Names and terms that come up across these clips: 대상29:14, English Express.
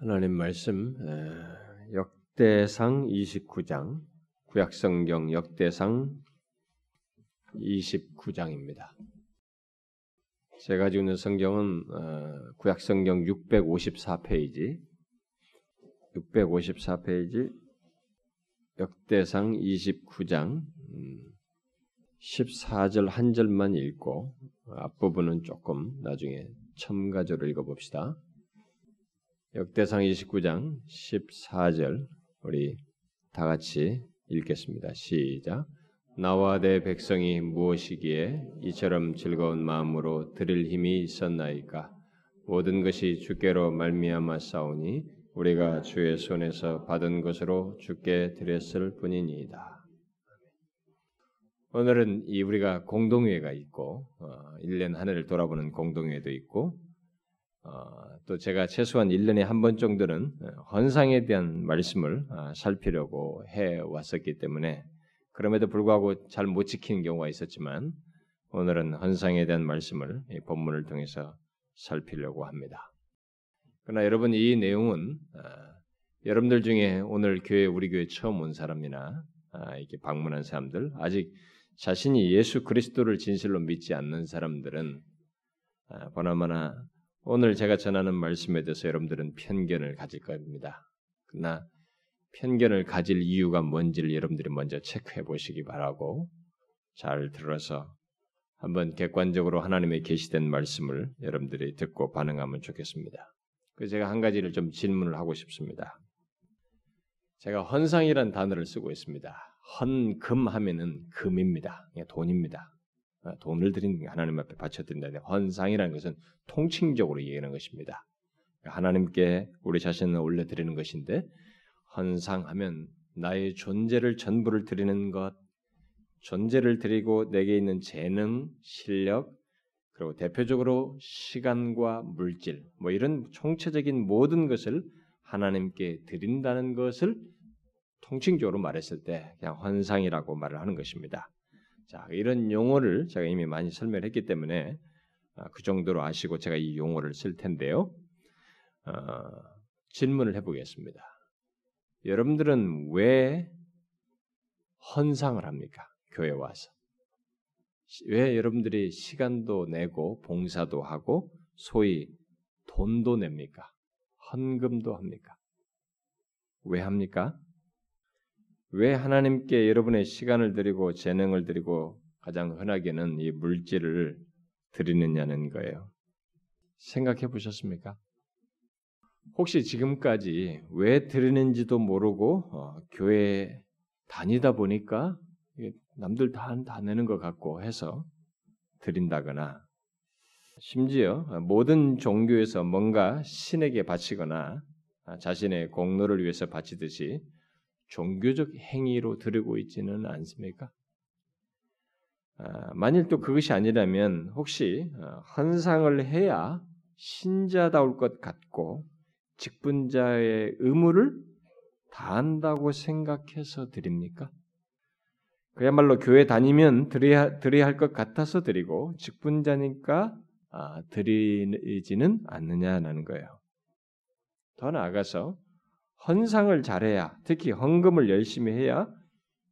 하나님 말씀 역대상 29장 구약성경 역대상 29장입니다. 제가 가지고 있는 성경은 구약성경 654페이지 역대상 29장 14절 한 절만 읽고 앞부분은 조금 나중에 첨가절을 읽어봅시다. 역대상 29장 14절 우리 다같이 읽겠습니다. 시작. 나와 내 백성이 무엇이기에 이처럼 즐거운 마음으로 드릴 힘이 있었나이까? 모든 것이 주께로 말미암아 싸우니 우리가 주의 손에서 받은 것으로 주께 드렸을 뿐이니이다. 오늘은 이 우리가 공동회가 있고 1년 한 해를 돌아보는 공동회도 있고 또 제가 최소한 1년에 한 번 정도는 헌상에 대한 말씀을 살피려고 해왔었기 때문에 그럼에도 불구하고 잘 못 지키는 경우가 있었지만 오늘은 헌상에 대한 말씀을 이 본문을 통해서 살피려고 합니다. 그러나 여러분 이 내용은 여러분들 중에 오늘 교회 우리 교회 처음 온 사람이나 이렇게 방문한 사람들 아직 자신이 예수 그리스도를 진실로 믿지 않는 사람들은 보나마나 오늘 제가 전하는 말씀에 대해서 여러분들은 편견을 가질 겁니다. 그러나 편견을 가질 이유가 뭔지를 여러분들이 먼저 체크해 보시기 바라고 잘 들어서 한번 객관적으로 하나님의 계시된 말씀을 여러분들이 듣고 반응하면 좋겠습니다. 그래서 제가 한 가지를 좀 질문을 하고 싶습니다. 제가 헌상이라는 단어를 쓰고 있습니다. 헌금 하면은 금입니다. 돈입니다. 돈을 드린 하나님 앞에 바쳐드린다는데 헌상이라는 것은 통칭적으로 얘기하는 것입니다. 하나님께 우리 자신을 올려드리는 것인데 헌상하면 나의 존재를 전부를 드리는 것, 존재를 드리고 내게 있는 재능, 실력, 그리고 대표적으로 시간과 물질 이런 총체적인 모든 것을 하나님께 드린다는 것을 통칭적으로 말했을 때 그냥 헌상이라고 말을 하는 것입니다. 자, 이런 용어를 제가 이미 많이 설명했기 때문에 그 정도로 아시고 제가 이 용어를 쓸 텐데요. 질문을 해보겠습니다. 여러분들은 왜 헌상을 합니까? 교회 와서. 왜 여러분들이 시간도 내고 봉사도 하고 소위 돈도 냅니까? 헌금도 합니까? 왜 합니까? 왜 하나님께 여러분의 시간을 드리고 재능을 드리고 가장 흔하게는 이 물질을 드리느냐는 거예요. 생각해 보셨습니까? 혹시 지금까지 왜 드리는지도 모르고 교회에 다니다 보니까 남들 다 내는 것 같고 해서 드린다거나 심지어 모든 종교에서 뭔가 신에게 바치거나 자신의 공로를 위해서 바치듯이 종교적 행위로 드리고 있지는 않습니까? 만일 또 그것이 아니라면 혹시 헌상을 해야 신자다울 것 같고 직분자의 의무를 다한다고 생각해서 드립니까? 그야말로 교회 다니면 드려야 할 것 같아서 드리고 직분자니까 드리지는 않느냐는 거예요. 더 나아가서 헌상을 잘해야, 특히 헌금을 열심히 해야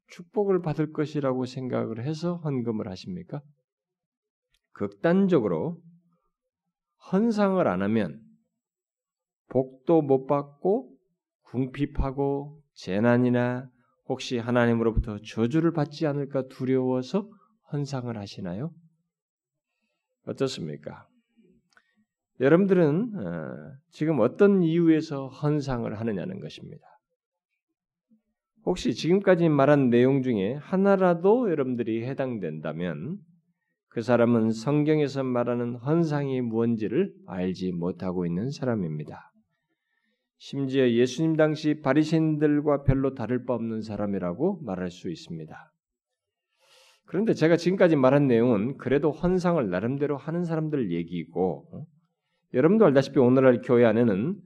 축복을 받을 것이라고 생각을 해서 헌금을 하십니까? 극단적으로 헌상을 안 하면 복도 못 받고 궁핍하고 재난이나 혹시 하나님으로부터 저주를 받지 않을까 두려워서 헌상을 하시나요? 어떻습니까? 여러분들은 지금 어떤 이유에서 헌상을 하느냐는 것입니다. 혹시 지금까지 말한 내용 중에 하나라도 여러분들이 해당된다면 그 사람은 성경에서 말하는 헌상이 무엇인지를 알지 못하고 있는 사람입니다. 심지어 예수님 당시 바리새인들과 별로 다를 바 없는 사람이라고 말할 수 있습니다. 그런데 제가 지금까지 말한 내용은 그래도 헌상을 나름대로 하는 사람들 얘기고 여러분도 알다시피 오늘날 교회 안에는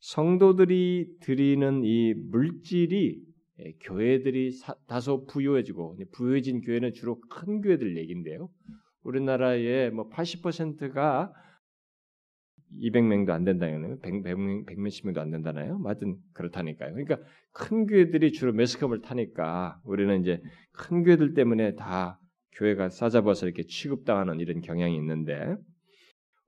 성도들이 드리는 이 물질이 교회들이 다소 부유해지고 부유해진 교회는 주로 큰 교회들 얘기인데요. 우리나라의 80%가 200명도 안 된다는 100몇십 명도 안 된다나요? 하여튼 그렇다니까요. 그러니까 큰 교회들이 주로 매스컴을 타니까 우리는 이제 큰 교회들 때문에 다 교회가 싸잡아서 이렇게 취급당하는 이런 경향이 있는데,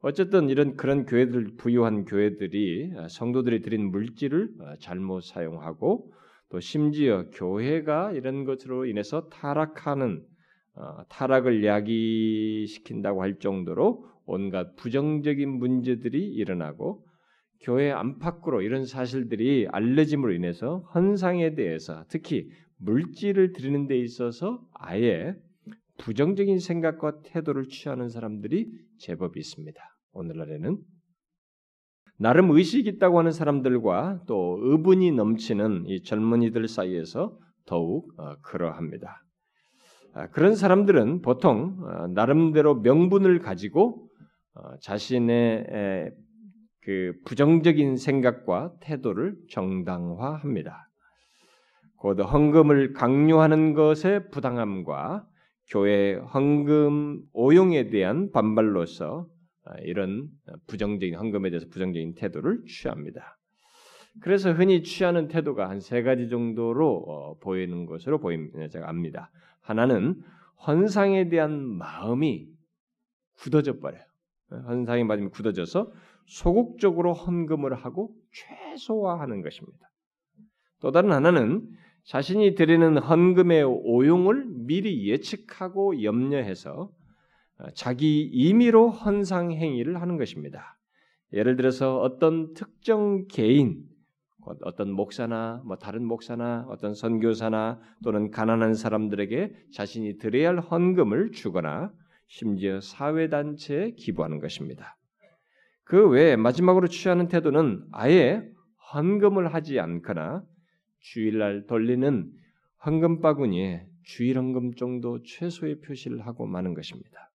어쨌든 이런 그런 교회들, 부유한 교회들이 성도들이 드린 물질을 잘못 사용하고 또 심지어 교회가 이런 것으로 인해서 타락하는, 타락을 야기시킨다고 할 정도로 온갖 부정적인 문제들이 일어나고 교회 안팎으로 이런 사실들이 알려짐으로 인해서 헌상에 대해서 특히 물질을 드리는 데 있어서 아예 부정적인 생각과 태도를 취하는 사람들이 제법 있습니다. 오늘날에는 나름 의식이 있다고 하는 사람들과 또 의분이 넘치는 이 젊은이들 사이에서 더욱 그러합니다. 그런 사람들은 보통 나름대로 명분을 가지고 자신의 그 부정적인 생각과 태도를 정당화합니다. 곧 헌금을 강요하는 것의 부당함과 교회 헌금 오용에 대한 반발로서 이런 부정적인 헌금에 대해서 부정적인 태도를 취합니다. 그래서 흔히 취하는 태도가 한 세 가지 정도로 보이는 것으로 보입니다. 제가 압니다. 하나는 헌상에 대한 마음이 굳어져 버려요. 헌상이 맞으면 굳어져서 소극적으로 헌금을 하고 최소화하는 것입니다. 또 다른 하나는 자신이 드리는 헌금의 오용을 미리 예측하고 염려해서 자기 임의로 헌상 행위를 하는 것입니다. 예를 들어서 어떤 특정 개인, 어떤 목사나 다른 목사나 어떤 선교사나 또는 가난한 사람들에게 자신이 드려야 할 헌금을 주거나 심지어 사회단체에 기부하는 것입니다. 그 외에 마지막으로 취하는 태도는 아예 헌금을 하지 않거나 주일날 돌리는 헌금 바구니에 주일헌금 정도 최소의 표시를 하고 마는 것입니다.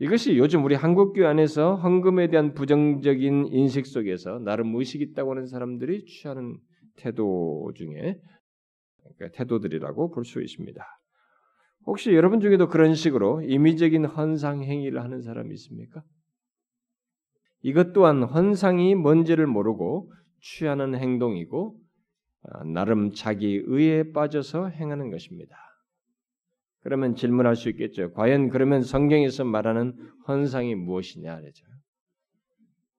이것이 요즘 우리 한국교회 안에서 헌금에 대한 부정적인 인식 속에서 나름 의식이 있다고 하는 사람들이 취하는 태도 중에 그러니까 태도들이라고 볼 수 있습니다. 혹시 여러분 중에도 그런 식으로 임의적인 헌상 행위를 하는 사람이 있습니까? 이것 또한 헌상이 뭔지를 모르고 취하는 행동이고 나름 자기 의에 빠져서 행하는 것입니다. 그러면 질문할 수 있겠죠. 과연 그러면 성경에서 말하는 헌상이 무엇이냐?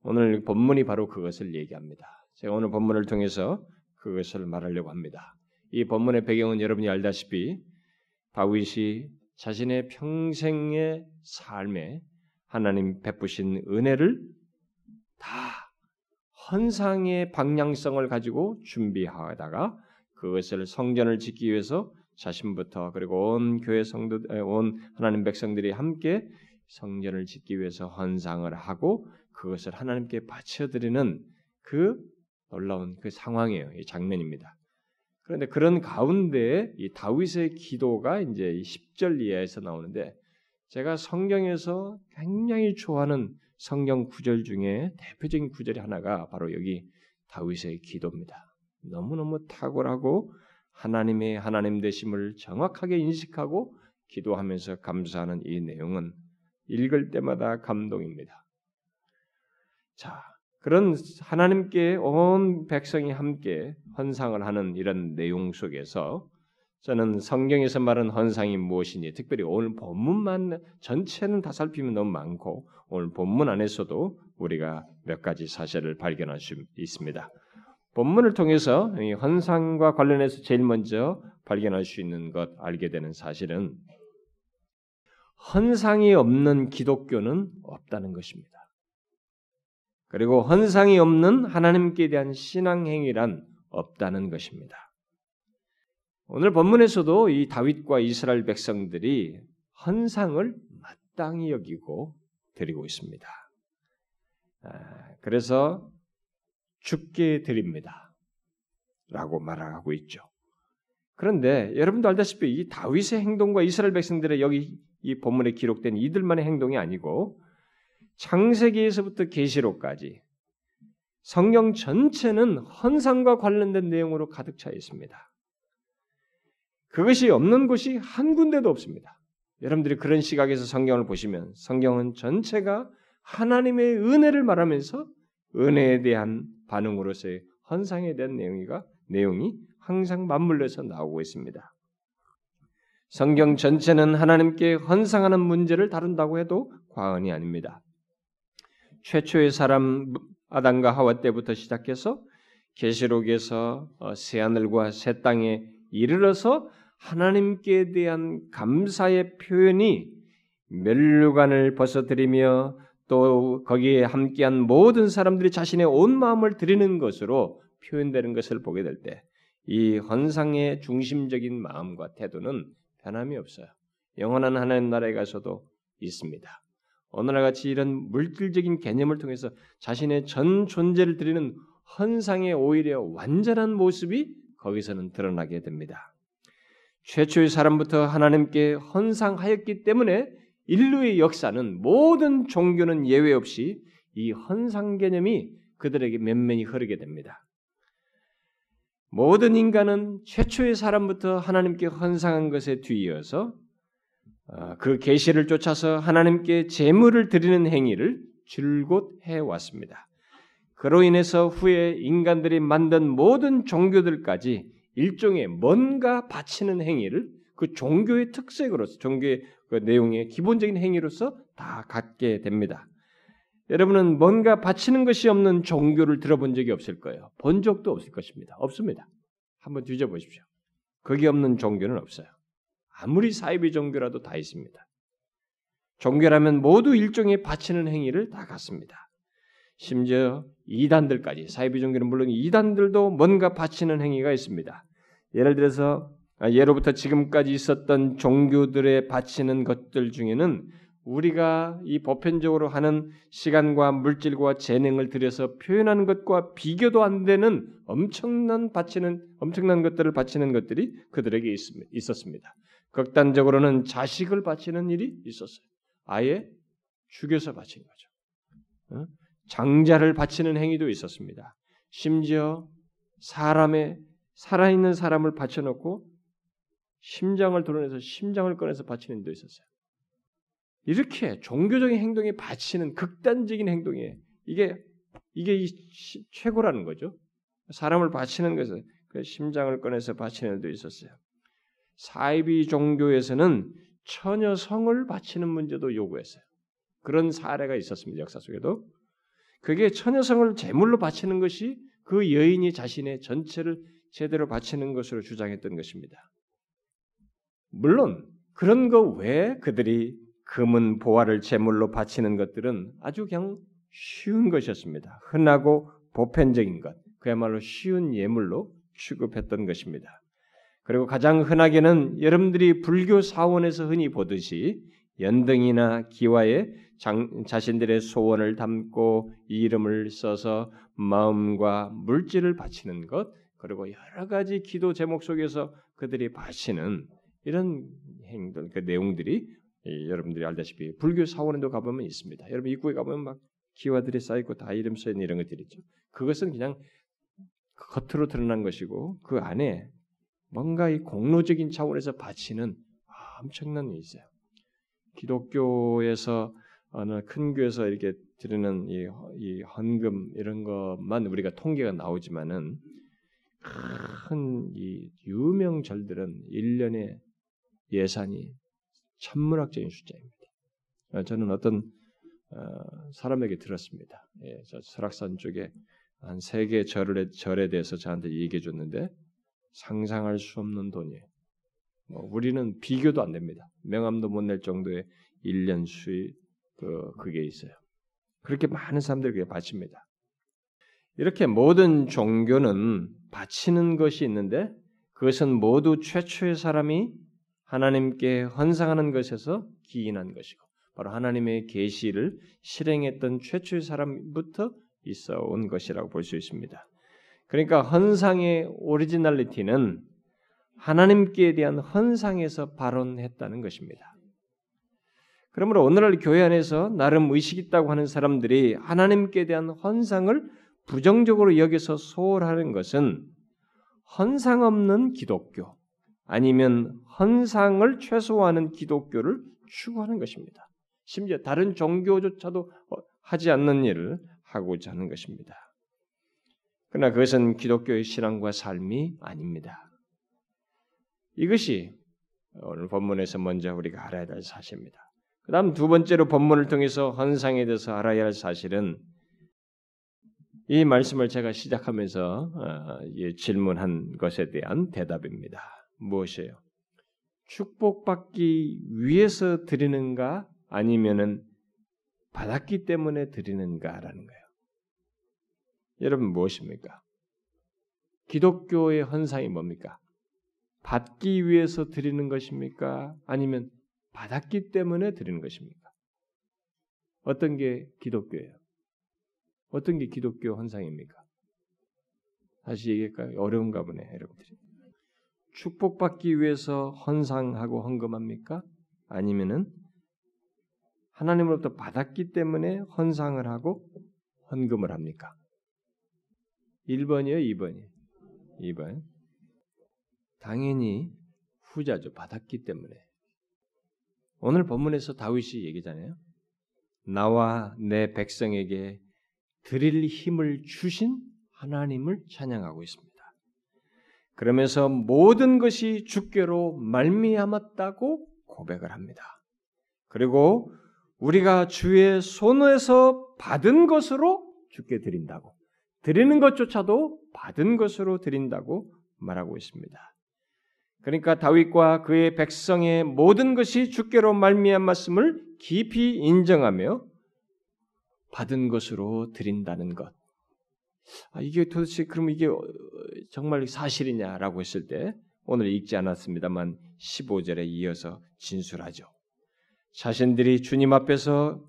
오늘 본문이 바로 그것을 얘기합니다. 제가 오늘 본문을 통해서 그것을 말하려고 합니다. 이 본문의 배경은 여러분이 알다시피 다윗이 자신의 평생의 삶에 하나님 베푸신 은혜를 다 헌상의 방향성을 가지고 준비하다가 그것을 성전을 짓기 위해서 자신부터 그리고 온 교회 성도, 온 하나님 백성들이 함께 성전을 짓기 위해서 헌상을 하고 그것을 하나님께 바쳐드리는 그 놀라운 그 상황이에요. 이 장면입니다. 그런데 그런 가운데에 이 다윗의 기도가 이제 10절 이하에서 나오는데, 제가 성경에서 굉장히 좋아하는 성경 구절 중에 대표적인 구절이 하나가 바로 여기 다윗의 기도입니다. 너무너무 탁월하고 하나님의 하나님 되심을 정확하게 인식하고 기도하면서 감사하는 이 내용은 읽을 때마다 감동입니다. 자, 그런 하나님께 온 백성이 함께 헌상을 하는 이런 내용 속에서 저는 성경에서 말하는 헌상이 무엇인지, 특별히 오늘 본문만 전체는 다 살피면 너무 많고 오늘 본문 안에서도 우리가 몇 가지 사실을 발견할 수 있습니다. 본문을 통해서 이 헌상과 관련해서 제일 먼저 발견할 수 있는 것, 알게 되는 사실은 헌상이 없는 기독교는 없다는 것입니다. 그리고 헌상이 없는 하나님께 대한 신앙행위란 없다는 것입니다. 오늘 본문에서도 이 다윗과 이스라엘 백성들이 헌상을 마땅히 여기고 드리고 있습니다. 그래서 주께 드립니다 라고 말하고 있죠. 그런데 여러분도 알다시피 이 다윗의 행동과 이스라엘 백성들의 여기 이 본문에 기록된 이들만의 행동이 아니고 창세기에서부터 계시록까지 성경 전체는 헌상과 관련된 내용으로 가득 차 있습니다. 그것이 없는 곳이 한 군데도 없습니다. 여러분들이 그런 시각에서 성경을 보시면 성경은 전체가 하나님의 은혜를 말하면서 은혜에 대한 반응으로서의 헌상에 대한 내용이 항상 맞물려서 나오고 있습니다. 성경 전체는 하나님께 헌상하는 문제를 다룬다고 해도 과언이 아닙니다. 최초의 사람 아담과 하와 때부터 시작해서 계시록에서 새하늘과 새 땅에 이르러서 하나님께 대한 감사의 표현이 면류관을 벗어들이며 또 거기에 함께한 모든 사람들이 자신의 온 마음을 드리는 것으로 표현되는 것을 보게 될 때 이 헌상의 중심적인 마음과 태도는 변함이 없어요. 영원한 하나님 나라에 가서도 있습니다. 오늘날같이 이런 물질적인 개념을 통해서 자신의 전 존재를 드리는 헌상의 오히려 완전한 모습이 거기서는 드러나게 됩니다. 최초의 사람부터 하나님께 헌상하였기 때문에 인류의 역사는 모든 종교는 예외 없이 이 헌상 개념이 그들에게 면면히 흐르게 됩니다. 모든 인간은 최초의 사람부터 하나님께 헌상한 것에 뒤이어서 그 계시를 쫓아서 하나님께 제물을 드리는 행위를 줄곧 해왔습니다. 그로 인해서 후에 인간들이 만든 모든 종교들까지 일종의 뭔가 바치는 행위를 그 종교의 특색으로서 종교의 그 내용의 기본적인 행위로서 다 갖게 됩니다. 여러분은 뭔가 바치는 것이 없는 종교를 들어본 적이 없을 거예요. 본 적도 없을 것입니다. 없습니다. 한번 뒤져보십시오. 그게 없는 종교는 없어요. 아무리 사이비 종교라도 다 있습니다. 종교라면 모두 일종의 바치는 행위를 다 갖습니다. 심지어 이단들까지, 사이비 종교는 물론 이단들도 뭔가 바치는 행위가 있습니다. 예를 들어서 예로부터 지금까지 있었던 종교들의 바치는 것들 중에는 우리가 이 보편적으로 하는 시간과 물질과 재능을 들여서 표현하는 것과 비교도 안 되는 엄청난 것들을 바치는 것들이 그들에게 있었습니다. 극단적으로는 자식을 바치는 일이 있었어요. 아예 죽여서 바친 거죠. 장자를 바치는 행위도 있었습니다. 심지어 살아있는 사람을 바쳐놓고 심장을 도려내서 심장을 꺼내서 바치는 일도 있었어요. 이렇게 종교적인 행동에 바치는 극단적인 행동에 이게 최고라는 거죠. 사람을 바치는 것은 심장을 꺼내서 바치는 일도 있었어요. 사이비 종교에서는 처녀 성을 바치는 문제도 요구했어요. 그런 사례가 있었습니다. 역사 속에도. 그게 처녀 성을 제물로 바치는 것이 그 여인이 자신의 전체를 제대로 바치는 것으로 주장했던 것입니다. 물론 그런 거 외에 그들이 금은 보화를 제물로 바치는 것들은 아주 그냥 쉬운 것이었습니다. 흔하고 보편적인 것, 그야말로 쉬운 예물로 취급했던 것입니다. 그리고 가장 흔하게는 여러분들이 불교 사원에서 흔히 보듯이 연등이나 기와에 자신들의 소원을 담고 이름을 써서 마음과 물질을 바치는 것, 그리고 여러 가지 기도 제목 속에서 그들이 바치는 이런 행동, 그 내용들이 여러분들이 알다시피 불교 사원에도 가보면 있습니다. 여러분 입구에 가보면 막 기와들이 쌓이고 다 이름 써있는 이런 것들이 있죠. 그것은 그냥 겉으로 드러난 것이고 그 안에 뭔가 이 공로적인 차원에서 바치는 엄청난 게 있어요. 기독교에서 어느 큰 교회에서 이렇게 드리는 이 헌금 이런 것만 우리가 통계가 나오지만은 큰 이 유명 절들은 1년에 예산이 천문학적인 숫자입니다. 저는 어떤 사람에게 들었습니다. 예, 저 설악산 쪽에 한 3개 절에 대해서 저한테 얘기해 줬는데 상상할 수 없는 돈이에요. 우리는 비교도 안 됩니다. 명함도 못 낼 정도의 1년 수입 그게 있어요. 그렇게 많은 사람들이 그게 바칩니다. 이렇게 모든 종교는 바치는 것이 있는데 그것은 모두 최초의 사람이 하나님께 헌상하는 것에서 기인한 것이고 바로 하나님의 계시를 실행했던 최초의 사람부터 있어 온 것이라고 볼 수 있습니다. 그러니까 헌상의 오리지널리티는 하나님께 대한 헌상에서 발원했다는 것입니다. 그러므로 오늘날 교회 안에서 나름 의식 있다고 하는 사람들이 하나님께 대한 헌상을 부정적으로 여겨서 소홀하는 것은 헌상 없는 기독교 아니면 헌상을 최소화하는 기독교를 추구하는 것입니다. 심지어 다른 종교조차도 하지 않는 일을 하고자 하는 것입니다. 그러나 그것은 기독교의 신앙과 삶이 아닙니다. 이것이 오늘 본문에서 먼저 우리가 알아야 할 사실입니다. 그 다음 두 번째로 본문을 통해서 헌상에 대해서 알아야 할 사실은 이 말씀을 제가 시작하면서 질문한 것에 대한 대답입니다. 무엇이에요? 축복받기 위해서 드리는가 아니면은 받았기 때문에 드리는가라는 거예요. 여러분 무엇입니까? 기독교의 헌상이 뭡니까? 받기 위해서 드리는 것입니까? 아니면 받았기 때문에 드리는 것입니까? 어떤 게 기독교예요? 어떤 게 기독교 헌상입니까? 다시 얘기할까요? 어려운가 보네, 여러분들이. 축복받기 위해서 헌상하고 헌금합니까? 아니면은 하나님으로부터 받았기 때문에 헌상을 하고 헌금을 합니까? 1번이요, 2번이요? 2번. 당연히 후자죠. 받았기 때문에. 오늘 본문에서 다윗이 얘기잖아요. 나와 내 백성에게 드릴 힘을 주신 하나님을 찬양하고 있습니다. 그러면서 모든 것이 주께로 말미암았다고 고백을 합니다. 그리고 우리가 주의 손에서 받은 것으로 주께 드린다고, 드리는 것조차도 받은 것으로 드린다고 말하고 있습니다. 그러니까 다윗과 그의 백성의 모든 것이 주께로 말미암았음을 깊이 인정하며 받은 것으로 드린다는 것. 이게 도대체 그럼 이게 정말 사실이냐라고 했을 때 오늘 읽지 않았습니다만 15절에 이어서 진술하죠. 자신들이 주님 앞에서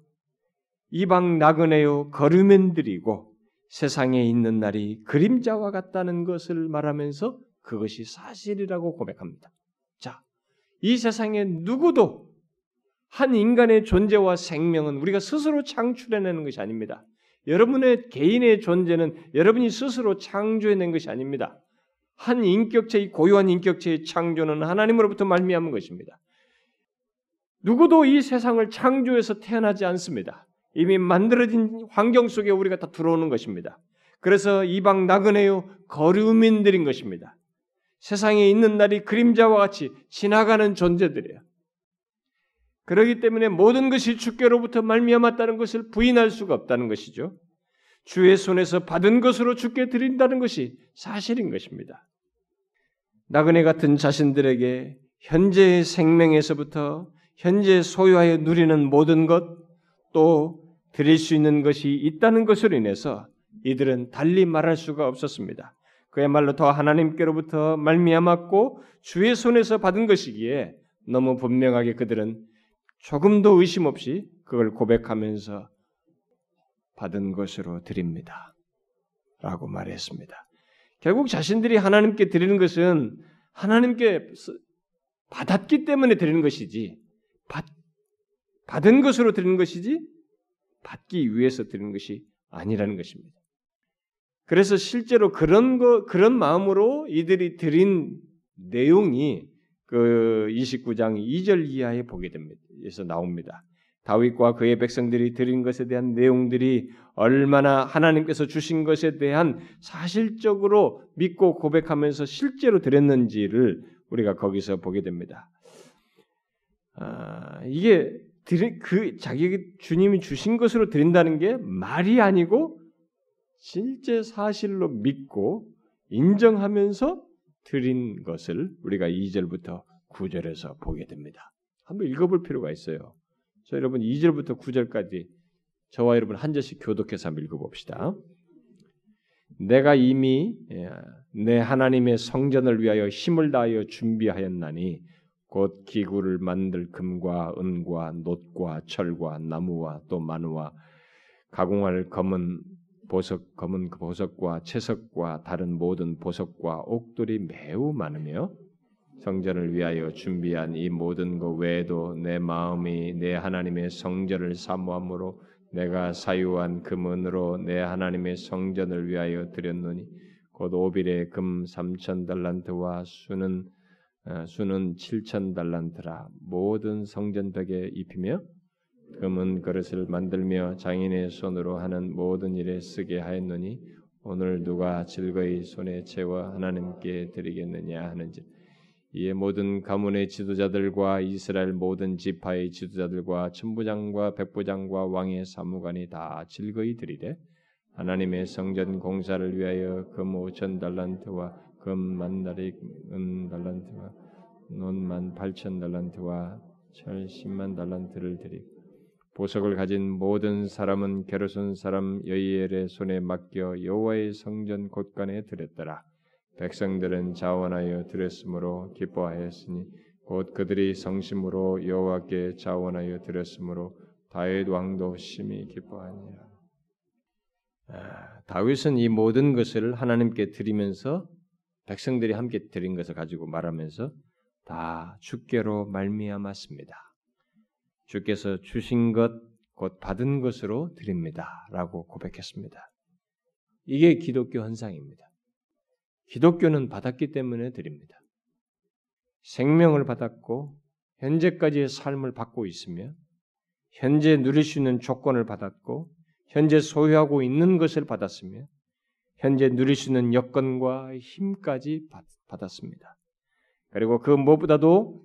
이방 나그네요 거류민들이고 세상에 있는 날이 그림자와 같다는 것을 말하면서 그것이 사실이라고 고백합니다. 자, 이 세상에 누구도 한 인간의 존재와 생명은 우리가 스스로 창출해내는 것이 아닙니다. 여러분의 개인의 존재는 여러분이 스스로 창조해낸 것이 아닙니다. 한 인격체의 고유한 인격체의 창조는 하나님으로부터 말미암은 것입니다. 누구도 이 세상을 창조해서 태어나지 않습니다. 이미 만들어진 환경 속에 우리가 다 들어오는 것입니다. 그래서 이방 나그네요 거류민들인 것입니다. 세상에 있는 날이 그림자와 같이 지나가는 존재들이에요. 그렇기 때문에 모든 것이 주께로부터 말미암았다는 것을 부인할 수가 없다는 것이죠. 주의 손에서 받은 것으로 주께 드린다는 것이 사실인 것입니다. 나그네 같은 자신들에게 현재의 생명에서부터 현재 소유하여 누리는 모든 것 또 드릴 수 있는 것이 있다는 것으로 인해서 이들은 달리 말할 수가 없었습니다. 그야말로 더 하나님께로부터 말미암았고 주의 손에서 받은 것이기에 너무 분명하게 그들은 조금도 의심 없이 그걸 고백하면서 받은 것으로 드립니다. 라고 말했습니다. 결국 자신들이 하나님께 드리는 것은 하나님께 받았기 때문에 드리는 것이지 받은 것으로 드리는 것이지 받기 위해서 드리는 것이 아니라는 것입니다. 그래서 실제로 그런 마음으로 이들이 드린 내용이 그 29장 2절 이하에 보게 됩니다. 에서 나옵니다. 다윗과 그의 백성들이 드린 것에 대한 내용들이 얼마나 하나님께서 주신 것에 대한 사실적으로 믿고 고백하면서 실제로 드렸는지를 우리가 거기서 보게 됩니다. 이게 자기 주님이 주신 것으로 드린다는 게 말이 아니고 실제 사실로 믿고 인정하면서 드린 것을 우리가 2절부터 9절에서 보게 됩니다. 한번 읽어볼 필요가 있어요. 저 여러분 2절부터 9절까지 저와 여러분 한 절씩 교독해서 한번 읽어봅시다. 내가 이미 내 하나님의 성전을 위하여 힘을 다하여 준비하였나니 곧 기구를 만들 금과 은과 놋과 철과 나무와 또 마누와 가공할 검은 보석과 채석과 다른 모든 보석과 옥돌이 매우 많으며 성전을 위하여 준비한 이 모든 것 외에도 내 마음이 내 하나님의 성전을 사모함으로 내가 사유한 금은으로 내 하나님의 성전을 위하여 드렸노니 곧 오빌의 금 3,000달란트와 수는 7,000달란트라 모든 성전벽에 입히며 금은 그릇을 만들며 장인의 손으로 하는 모든 일에 쓰게 하였느니 오늘 누가 즐거이 손에 채워 하나님께 드리겠느냐 하는지. 이에 모든 가문의 지도자들과 이스라엘 모든 지파의 지도자들과 천부장과 백부장과 왕의 사무관이 다 즐거이 드리되 하나님의 성전 공사를 위하여 금 5,000달란트와 금 10,000다리, 은 달란트와 논 18,000달란트와 철 100,000달란트를 드리고 보석을 가진 모든 사람은 게르손 사람 여이엘의 손에 맡겨 여호와의 성전 곳간에 드렸더라. 백성들은 자원하여 드렸으므로 기뻐하였으니 곧 그들이 성심으로 여호와께 자원하여 드렸으므로 다윗 왕도 심히 기뻐하니라. 다윗은 이 모든 것을 하나님께 드리면서 백성들이 함께 드린 것을 가지고 말하면서 다 주께로 말미암았습니다. 주께서 주신 것, 곧 받은 것으로 드립니다. 라고 고백했습니다. 이게 기독교 헌상입니다. 기독교는 받았기 때문에 드립니다. 생명을 받았고 현재까지의 삶을 받고 있으며 현재 누릴 수 있는 조건을 받았고 현재 소유하고 있는 것을 받았으며 현재 누릴 수 있는 여건과 힘까지 받았습니다. 그리고 그 무엇보다도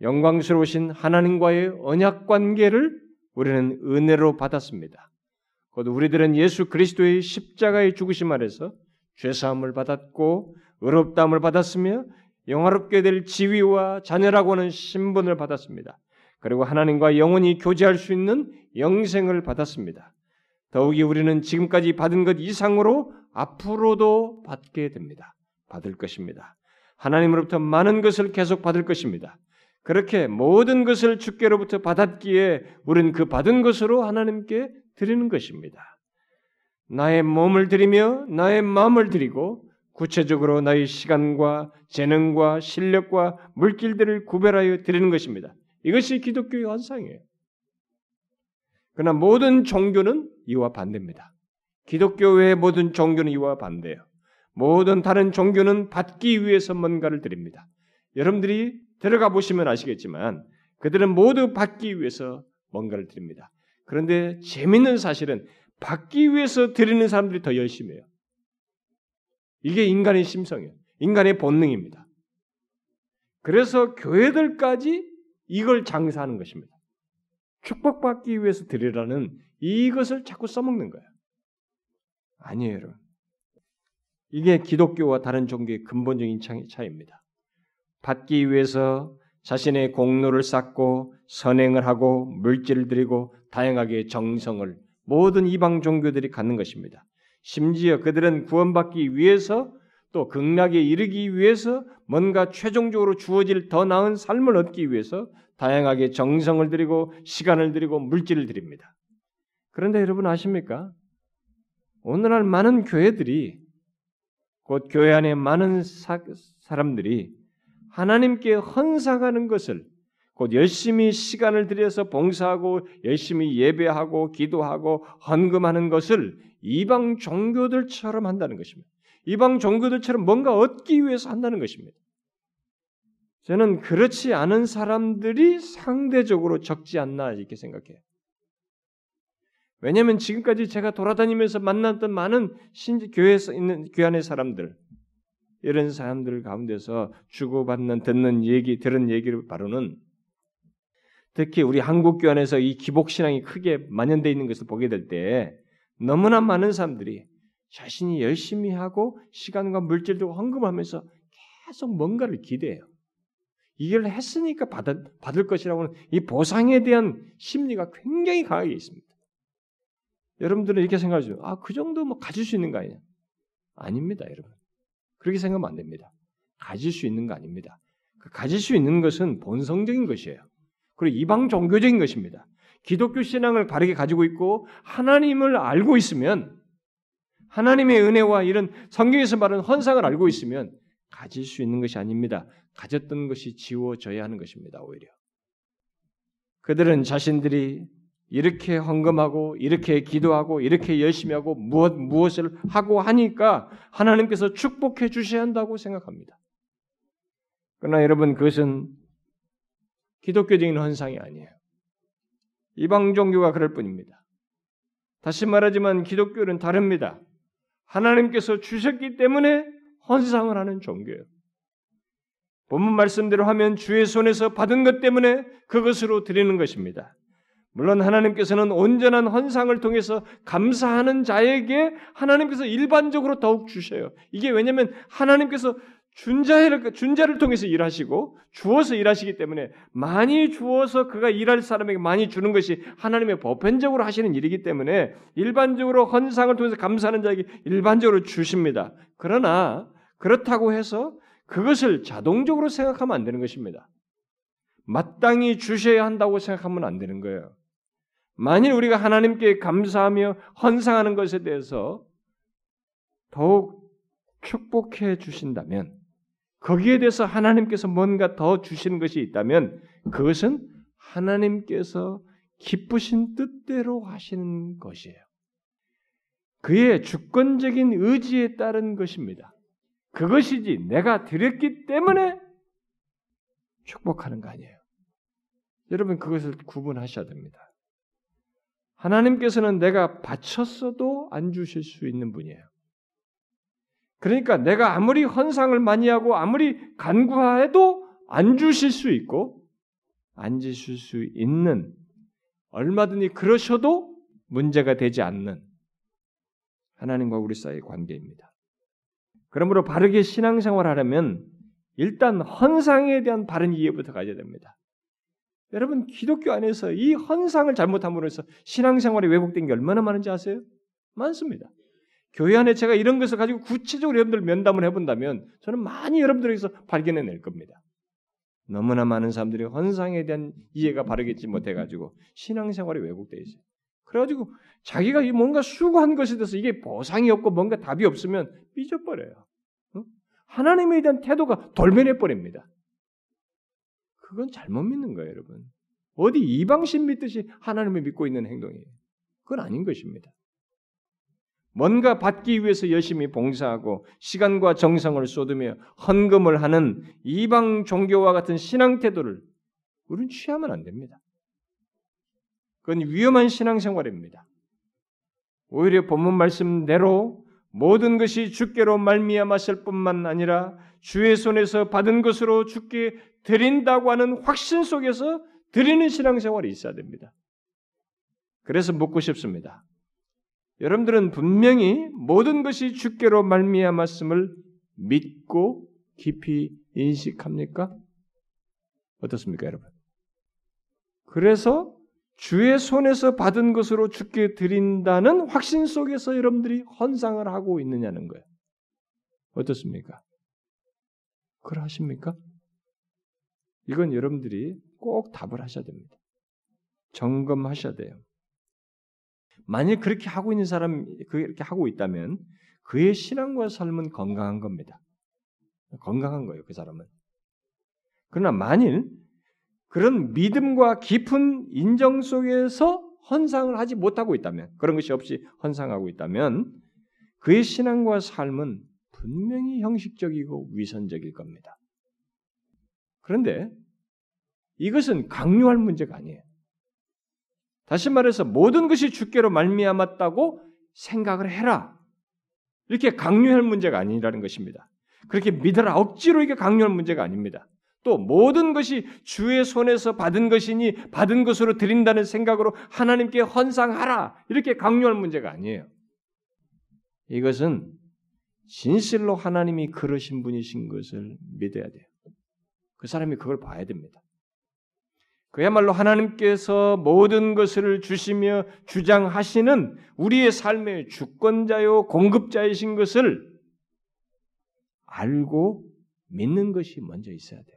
영광스러우신 하나님과의 언약 관계를 우리는 은혜로 받았습니다. 곧 우리들은 예수 그리스도의 십자가의 죽으심 아래서 죄사함을 받았고 의롭다함을 받았으며 영화롭게 될 지위와 자녀라고 하는 신분을 받았습니다. 그리고 하나님과 영원히 교제할 수 있는 영생을 받았습니다. 더욱이 우리는 지금까지 받은 것 이상으로 앞으로도 받게 됩니다. 받을 것입니다. 하나님으로부터 많은 것을 계속 받을 것입니다. 그렇게 모든 것을 주께로부터 받았기에 우리는 그 받은 것으로 하나님께 드리는 것입니다. 나의 몸을 드리며 나의 마음을 드리고 구체적으로 나의 시간과 재능과 실력과 물질들을 구별하여 드리는 것입니다. 이것이 기독교의 환상이에요. 그러나 모든 종교는 이와 반대입니다. 기독교 외의 모든 종교는 이와 반대예요. 모든 다른 종교는 받기 위해서 뭔가를 드립니다. 여러분들이 들어가 보시면 아시겠지만 그들은 모두 받기 위해서 뭔가를 드립니다. 그런데 재미있는 사실은 받기 위해서 드리는 사람들이 더 열심히 해요. 이게 인간의 심성이에요. 인간의 본능입니다. 그래서 교회들까지 이걸 장사하는 것입니다. 축복받기 위해서 드리라는 이것을 자꾸 써먹는 거예요. 아니에요, 여러분. 이게 기독교와 다른 종교의 근본적인 차이입니다. 받기 위해서 자신의 공로를 쌓고 선행을 하고 물질을 드리고 다양하게 정성을 모든 이방 종교들이 갖는 것입니다. 심지어 그들은 구원받기 위해서 또 극락에 이르기 위해서 뭔가 최종적으로 주어질 더 나은 삶을 얻기 위해서 다양하게 정성을 드리고 시간을 드리고 물질을 드립니다. 그런데 여러분 아십니까? 오늘날 많은 교회들이 곧 교회 안에 많은 사람들이 하나님께 헌상하는 것을 곧 열심히 시간을 들여서 봉사하고 열심히 예배하고 기도하고 헌금하는 것을 이방 종교들처럼 한다는 것입니다. 이방 종교들처럼 뭔가 얻기 위해서 한다는 것입니다. 저는 그렇지 않은 사람들이 상대적으로 적지 않나 이렇게 생각해요. 왜냐하면 지금까지 제가 돌아다니면서 만났던 많은 교회에 있는 교회안의 사람들, 이런 사람들 가운데서 주고받는 들은 얘기를 바로는 특히 우리 한국 교회에서 이 기복신앙이 크게 만연되어 있는 것을 보게 될 때 너무나 많은 사람들이 자신이 열심히 하고 시간과 물질도 헌금하면서 계속 뭔가를 기대해요. 이걸 했으니까 받을 것이라고 하는 이 보상에 대한 심리가 굉장히 강하게 있습니다. 여러분들은 이렇게 생각하죠. 아, 그 정도 뭐 가질 수 있는 거 아니냐? 아닙니다, 여러분. 그렇게 생각하면 안 됩니다. 가질 수 있는 거 아닙니다. 가질 수 있는 것은 본성적인 것이에요. 그리고 이방 종교적인 것입니다. 기독교 신앙을 바르게 가지고 있고 하나님을 알고 있으면 하나님의 은혜와 이런 성경에서 말하는 헌상을 알고 있으면 가질 수 있는 것이 아닙니다. 가졌던 것이 지워져야 하는 것입니다. 오히려 그들은 자신들이 이렇게 헌금하고 이렇게 기도하고 이렇게 열심히 하고 무엇을 하고 하니까 하나님께서 축복해 주셔야 한다고 생각합니다. 그러나 여러분 그것은 기독교적인 헌상이 아니에요. 이방 종교가 그럴 뿐입니다. 다시 말하지만 기독교는 다릅니다. 하나님께서 주셨기 때문에 헌상을 하는 종교예요. 본문 말씀대로 하면 주의 손에서 받은 것 때문에 그것으로 드리는 것입니다. 물론 하나님께서는 온전한 헌상을 통해서 감사하는 자에게 하나님께서 일반적으로 더욱 주셔요. 이게 왜냐하면 하나님께서 준자를 통해서 일하시고 주어서 일하시기 때문에 많이 주어서 그가 일할 사람에게 많이 주는 것이 하나님의 보편적으로 하시는 일이기 때문에 일반적으로 헌상을 통해서 감사하는 자에게 일반적으로 주십니다. 그러나 그렇다고 해서 그것을 자동적으로 생각하면 안 되는 것입니다. 마땅히 주셔야 한다고 생각하면 안 되는 거예요. 만일 우리가 하나님께 감사하며 헌상하는 것에 대해서 더욱 축복해 주신다면, 거기에 대해서 하나님께서 뭔가 더 주시는 것이 있다면 그것은 하나님께서 기쁘신 뜻대로 하시는 것이에요. 그의 주권적인 의지에 따른 것입니다. 그것이지 내가 드렸기 때문에 축복하는 거 아니에요. 여러분 그것을 구분하셔야 됩니다. 하나님께서는 내가 바쳤어도 안 주실 수 있는 분이에요. 그러니까 내가 아무리 헌상을 많이 하고 아무리 간구해도 안 주실 수 있고 안 주실 수 있는, 얼마든지 그러셔도 문제가 되지 않는 하나님과 우리 사이의 관계입니다. 그러므로 바르게 신앙생활을 하려면 일단 헌상에 대한 바른 이해부터 가져야 됩니다. 여러분 기독교 안에서 이 헌상을 잘못함으로 해서 신앙생활이 왜곡된 게 얼마나 많은지 아세요? 많습니다. 교회 안에 제가 이런 것을 가지고 구체적으로 여러분들 면담을 해본다면 저는 많이 여러분들에게서 발견해낼 겁니다. 너무나 많은 사람들이 헌상에 대한 이해가 바르겠지 못해가지고 신앙생활이 왜곡되어 있어요. 그래가지고 자기가 뭔가 수고한 것에 대해서 이게 보상이 없고 뭔가 답이 없으면 삐져버려요. 하나님에 대한 태도가 돌변해버립니다. 그건 잘못 믿는 거예요, 여러분. 어디 이방신 믿듯이 하나님을 믿고 있는 행동이에요. 그건 아닌 것입니다. 뭔가 받기 위해서 열심히 봉사하고 시간과 정성을 쏟으며 헌금을 하는 이방 종교와 같은 신앙 태도를 우리는 취하면 안 됩니다. 그건 위험한 신앙생활입니다. 오히려 본문 말씀대로 모든 것이 주께로 말미암았을 뿐만 아니라 주의 손에서 받은 것으로 주께 드린다고 하는 확신 속에서 드리는 신앙생활이 있어야 됩니다. 그래서 묻고 싶습니다. 여러분들은 분명히 모든 것이 주께로 말미암았음을 믿고 깊이 인식합니까? 어떻습니까, 여러분? 그래서 주의 손에서 받은 것으로 주께 드린다는 확신 속에서 여러분들이 헌상을 하고 있느냐는 거예요. 어떻습니까? 그러하십니까? 이건 여러분들이 꼭 답을 하셔야 됩니다. 점검하셔야 돼요. 만일 그렇게 하고 있는 사람, 그렇게 하고 있다면 그의 신앙과 삶은 건강한 겁니다. 건강한 거예요, 그 사람은. 그러나 만일 그런 믿음과 깊은 인정 속에서 헌상을 하지 못하고 있다면, 그런 것이 없이 헌상하고 있다면 그의 신앙과 삶은 분명히 형식적이고 위선적일 겁니다. 그런데 이것은 강요할 문제가 아니에요. 다시 말해서 모든 것이 주께로 말미암았다고 생각을 해라, 이렇게 강요할 문제가 아니라는 것입니다. 그렇게 믿어라, 억지로 이게 강요할 문제가 아닙니다. 또 모든 것이 주의 손에서 받은 것이니 받은 것으로 드린다는 생각으로 하나님께 헌상하라, 이렇게 강요할 문제가 아니에요. 이것은 진실로 하나님이 그러신 분이신 것을 믿어야 돼요. 그 사람이 그걸 봐야 됩니다. 그야말로 하나님께서 모든 것을 주시며 주장하시는 우리의 삶의 주권자요 공급자이신 것을 알고 믿는 것이 먼저 있어야 돼요.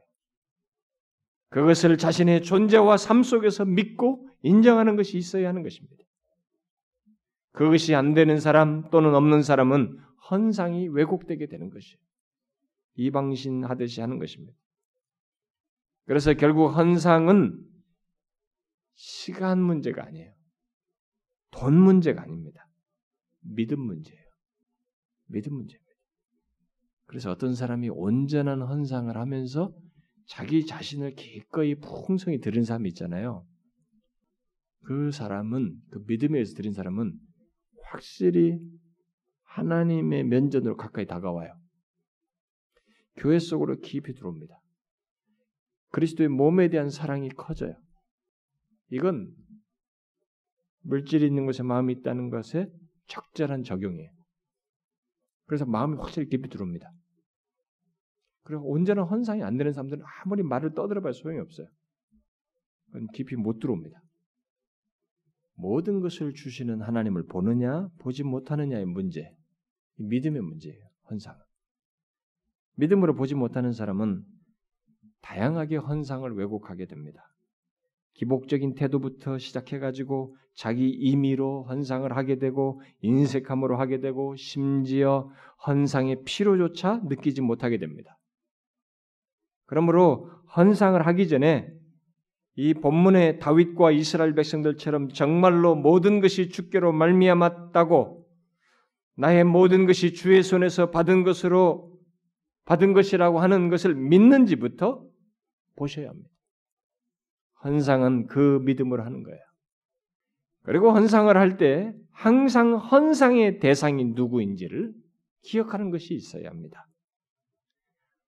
그것을 자신의 존재와 삶 속에서 믿고 인정하는 것이 있어야 하는 것입니다. 그것이 안 되는 사람 또는 없는 사람은 헌상이 왜곡되게 되는 것이에요. 이방신 하듯이 하는 것입니다. 그래서 결국 헌상은 시간 문제가 아니에요. 돈 문제가 아닙니다. 믿음 문제예요. 믿음 문제입니다. 그래서 어떤 사람이 온전한 헌상을 하면서 자기 자신을 기꺼이 풍성히 들은 사람이 있잖아요. 그 사람은, 그 믿음에 의해서 드린 사람은 확실히 하나님의 면전으로 가까이 다가와요. 교회 속으로 깊이 들어옵니다. 그리스도의 몸에 대한 사랑이 커져요. 이건 물질이 있는 것에 마음이 있다는 것에 적절한 적용이에요. 그래서 마음이 확실히 깊이 들어옵니다. 그리고 온전한 헌상이 안 되는 사람들은 아무리 말을 떠들어봐야 소용이 없어요. 그건 깊이 못 들어옵니다. 모든 것을 주시는 하나님을 보느냐 보지 못하느냐의 문제, 믿음의 문제예요. 헌상은. 믿음으로 보지 못하는 사람은 다양하게 헌상을 왜곡하게 됩니다. 기복적인 태도부터 시작해가지고 자기 임의로 헌상을 하게 되고 인색함으로 하게 되고 심지어 헌상의 필요조차 느끼지 못하게 됩니다. 그러므로 헌상을 하기 전에 이 본문의 다윗과 이스라엘 백성들처럼 정말로 모든 것이 주께로 말미암았다고 나의 모든 것이 주의 손에서 받은 것이라고 하는 것을 믿는지부터 보셔야 합니다. 헌상은 그 믿음으로 하는 거예요. 그리고 헌상을 할 때 항상 헌상의 대상이 누구인지를 기억하는 것이 있어야 합니다.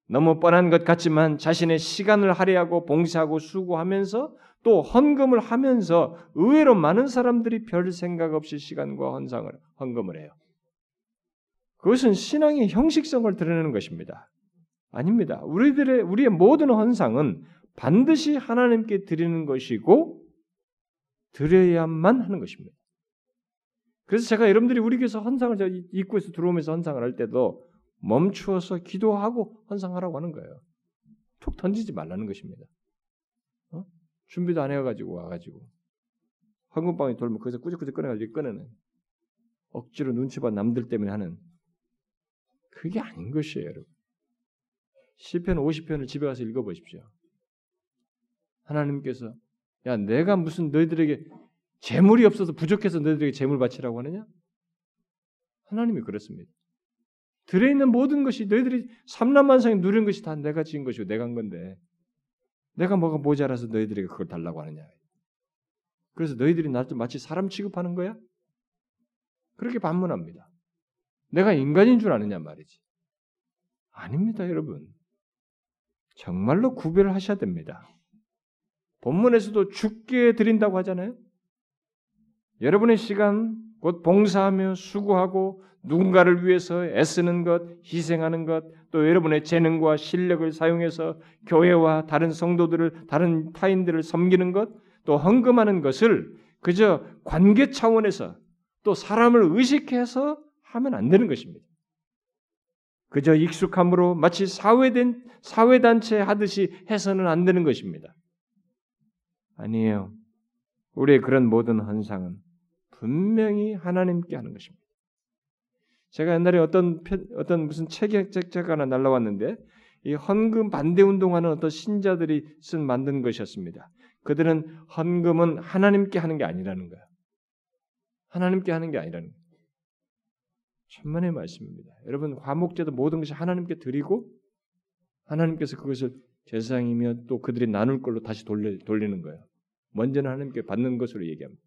너무 뻔한 것 같지만 자신의 시간을 할애하고 봉사하고 수고하면서 또 헌금을 하면서 의외로 많은 사람들이 별 생각 없이 시간과 헌금을 해요. 그것은 신앙의 형식성을 드러내는 것입니다. 아닙니다. 우리의 모든 헌상은 반드시 하나님께 드리는 것이고 드려야만 하는 것입니다. 그래서 제가 여러분들이 우리 교회에서 헌상을 입구에서 들어오면서 헌상을 할 때도 멈추어서 기도하고 헌상하라고 하는 거예요. 툭 던지지 말라는 것입니다. 준비도 안 해가지고 와가지고 헌금방에 돌면 거기서 꾸적꾸적 꺼내가지고 꺼내는 억지로 눈치 봐 남들 때문에 하는 그게 아닌 것이에요, 여러분. 시편 50편을 집에 가서 읽어보십시오. 하나님께서 야 내가 무슨 너희들에게 재물이 없어서 부족해서 너희들에게 재물 바치라고 하느냐? 하나님이 그렇습니다. 들에 있는 모든 것이 너희들이 삼남만상에 누린 것이 다 내가 지은 것이고 내가 한 건데 내가 뭐가 모자라서 너희들에게 그걸 달라고 하느냐? 그래서 너희들이 나를 마치 사람 취급하는 거야? 그렇게 반문합니다. 내가 인간인 줄 아느냐 말이지. 아닙니다, 여러분. 정말로 구별을 하셔야 됩니다. 본문에서도 주께 드린다고 하잖아요. 여러분의 시간, 곧 봉사하며 수고하고 누군가를 위해서 애쓰는 것, 희생하는 것, 또 여러분의 재능과 실력을 사용해서 교회와 다른 성도들을, 다른 타인들을 섬기는 것, 또 헌금하는 것을 그저 관계 차원에서 또 사람을 의식해서 하면 안 되는 것입니다. 그저 익숙함으로 마치 사회단체 하듯이 해서는 안 되는 것입니다. 아니에요. 우리의 그런 모든 헌상은 분명히 하나님께 하는 것입니다. 제가 옛날에 어떤 무슨 책 하나 날라왔는데 이 헌금 반대 운동하는 어떤 신자들이 만든 것이었습니다. 그들은 헌금은 하나님께 하는 게 아니라는 거예요. 하나님께 하는 게 아니라는 거예요. 천만의 말씀입니다. 여러분 화목제도 모든 것이 하나님께 드리고 하나님께서 그것을 제사장이며 또 그들이 나눌 걸로 다시 돌리는 거예요. 먼저는 하나님께 받는 것으로 얘기합니다.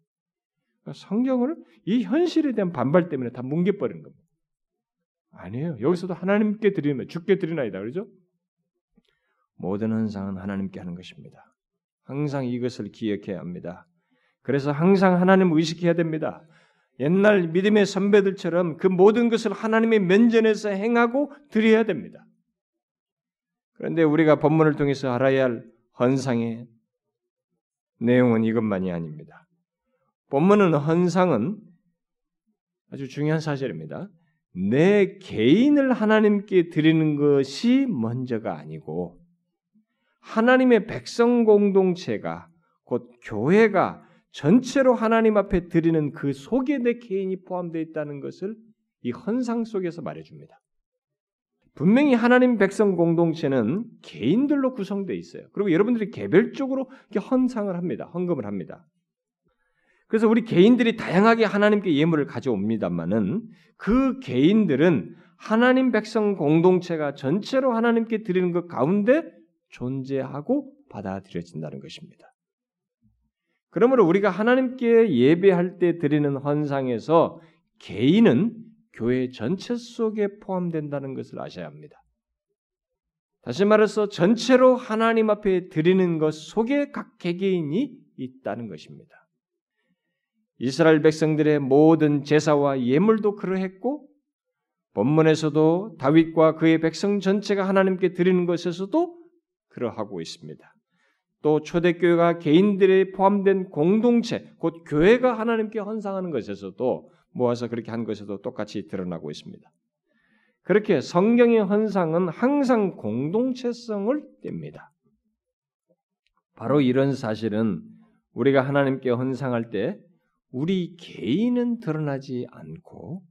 그러니까 성경을 이 현실에 대한 반발 때문에 다 뭉개버린 겁니다. 아니에요. 여기서도 하나님께 드리면 주께 드리나이다. 그렇죠? 모든 헌상은 하나님께 하는 것입니다. 항상 이것을 기억해야 합니다. 그래서 항상 하나님을 의식해야 됩니다. 옛날 믿음의 선배들처럼 그 모든 것을 하나님의 면전에서 행하고 드려야 됩니다. 그런데 우리가 본문을 통해서 알아야 할 헌상의 내용은 이것만이 아닙니다. 본문은 헌상은 아주 중요한 사실입니다. 내 개인을 하나님께 드리는 것이 먼저가 아니고 하나님의 백성 공동체가 곧 교회가 전체로 하나님 앞에 드리는 그 속에 내 개인이 포함되어 있다는 것을 이 헌상 속에서 말해줍니다. 분명히 하나님 백성 공동체는 개인들로 구성되어 있어요. 그리고 여러분들이 개별적으로 이렇게 헌상을 합니다. 헌금을 합니다. 그래서 우리 개인들이 다양하게 하나님께 예물을 가져옵니다만은 그 개인들은 하나님 백성 공동체가 전체로 하나님께 드리는 것 가운데 존재하고 받아들여진다는 것입니다. 그러므로 우리가 하나님께 예배할 때 드리는 헌상에서 개인은 교회 전체 속에 포함된다는 것을 아셔야 합니다. 다시 말해서 전체로 하나님 앞에 드리는 것 속에 각 개개인이 있다는 것입니다. 이스라엘 백성들의 모든 제사와 예물도 그러했고 본문에서도 다윗과 그의 백성 전체가 하나님께 드리는 것에서도 그러하고 있습니다. 또 초대교회가 개인들의 포함된 공동체, 곧 교회가 하나님께 헌상하는 것에서도 모아서 그렇게 한 것에도 똑같이 드러나고 있습니다. 그렇게 성경의 헌상은 항상 공동체성을 띱니다. 바로 이런 사실은 우리가 하나님께 헌상할 때 우리 개인은 드러나지 않고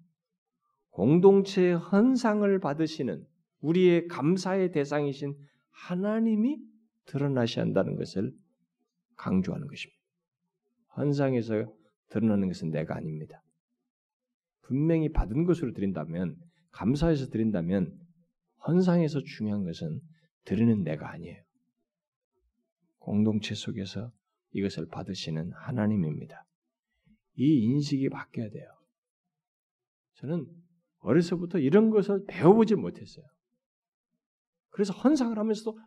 공동체의 헌상을 받으시는 우리의 감사의 대상이신 하나님이 드러나셔야 한다는 것을 강조하는 것입니다. 헌상에서 드러나는 것은 내가 아닙니다. 분명히 받은 것으로 드린다면, 감사해서 드린다면 헌상에서 중요한 것은 드리는 내가 아니에요. 공동체 속에서 이것을 받으시는 하나님입니다. 이 인식이 바뀌어야 돼요. 저는 어려서부터 이런 것을 배워보지 못했어요. 그래서 헌상을 하면서도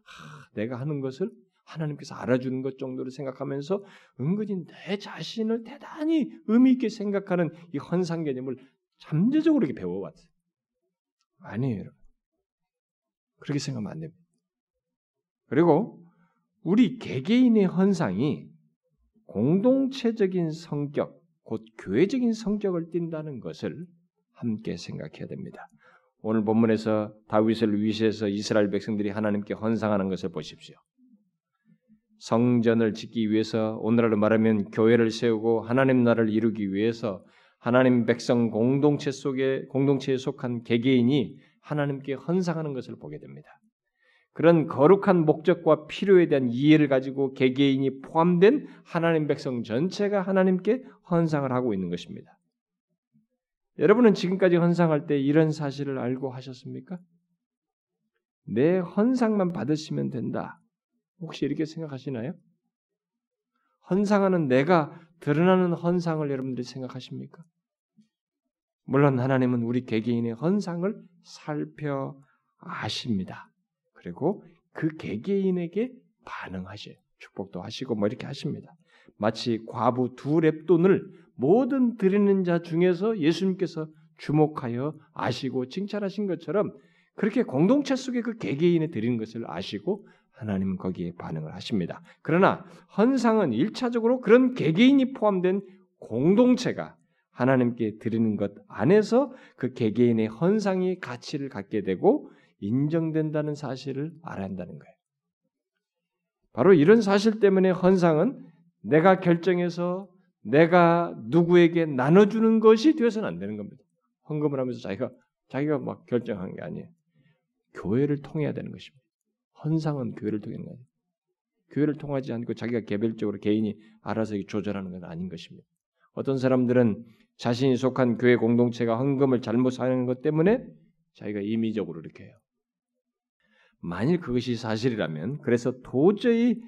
내가 하는 것을 하나님께서 알아주는 것 정도로 생각하면서 은근히 내 자신을 대단히 의미 있게 생각하는 이 헌상 개념을 잠재적으로 이렇게 배워왔어요. 아니에요, 여러분. 그렇게 생각하면 안 됩니다. 그리고 우리 개개인의 헌상이 공동체적인 성격, 곧 교회적인 성격을 띈다는 것을 함께 생각해야 됩니다. 오늘 본문에서 다윗을 위시해서 이스라엘 백성들이 하나님께 헌상하는 것을 보십시오. 성전을 짓기 위해서, 오늘날로 말하면 교회를 세우고 하나님 나라를 이루기 위해서 하나님 백성 공동체 속에, 공동체에 속한 개개인이 하나님께 헌상하는 것을 보게 됩니다. 그런 거룩한 목적과 필요에 대한 이해를 가지고 개개인이 포함된 하나님 백성 전체가 하나님께 헌상을 하고 있는 것입니다. 여러분은 지금까지 헌상할 때 이런 사실을 알고 하셨습니까? 내 헌상만 받으시면 된다. 혹시 이렇게 생각하시나요? 헌상하는 내가 드러나는 헌상을 여러분들이 생각하십니까? 물론 하나님은 우리 개개인의 헌상을 살펴 아십니다. 그리고 그 개개인에게 반응하셔요. 축복도 하시고 뭐 이렇게 하십니다. 마치 과부 두 렙돈을 모든 드리는 자 중에서 예수님께서 주목하여 아시고 칭찬하신 것처럼 그렇게 공동체 속에 그 개개인이 드리는 것을 아시고 하나님은 거기에 반응을 하십니다. 그러나 헌상은 1차적으로 그런 개개인이 포함된 공동체가 하나님께 드리는 것 안에서 그 개개인의 헌상이 가치를 갖게 되고 인정된다는 사실을 알아야 한다는 거예요. 바로 이런 사실 때문에 헌상은 내가 결정해서 내가 누구에게 나눠주는 것이 되어서는 안 되는 겁니다. 헌금을 하면서 자기가 막 결정한 게 아니에요. 교회를 통해야 되는 것입니다. 헌상은 교회를 통하는 거예요. 교회를 통하지 않고 자기가 개별적으로 개인이 알아서 조절하는 건 아닌 것입니다. 어떤 사람들은 자신이 속한 교회 공동체가 헌금을 잘못 사용하는 것 때문에 자기가 임의적으로 이렇게 해요. 만일 그것이 사실이라면, 그래서 도저히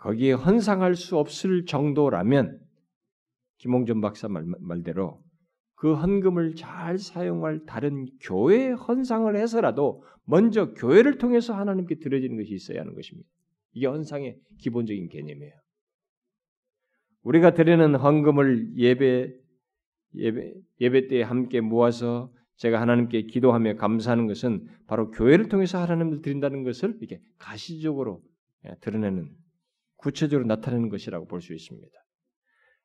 거기에 헌상할 수 없을 정도라면 김홍준 박사 말대로 그 헌금을 잘 사용할 다른 교회의 헌상을 해서라도 먼저 교회를 통해서 하나님께 드려지는 것이 있어야 하는 것입니다. 이게 헌상의 기본적인 개념이에요. 우리가 드리는 헌금을 예배 때에 함께 모아서 제가 하나님께 기도하며 감사하는 것은 바로 교회를 통해서 하나님을 드린다는 것을 이렇게 가시적으로 드러내는, 구체적으로 나타내는 것이라고 볼 수 있습니다.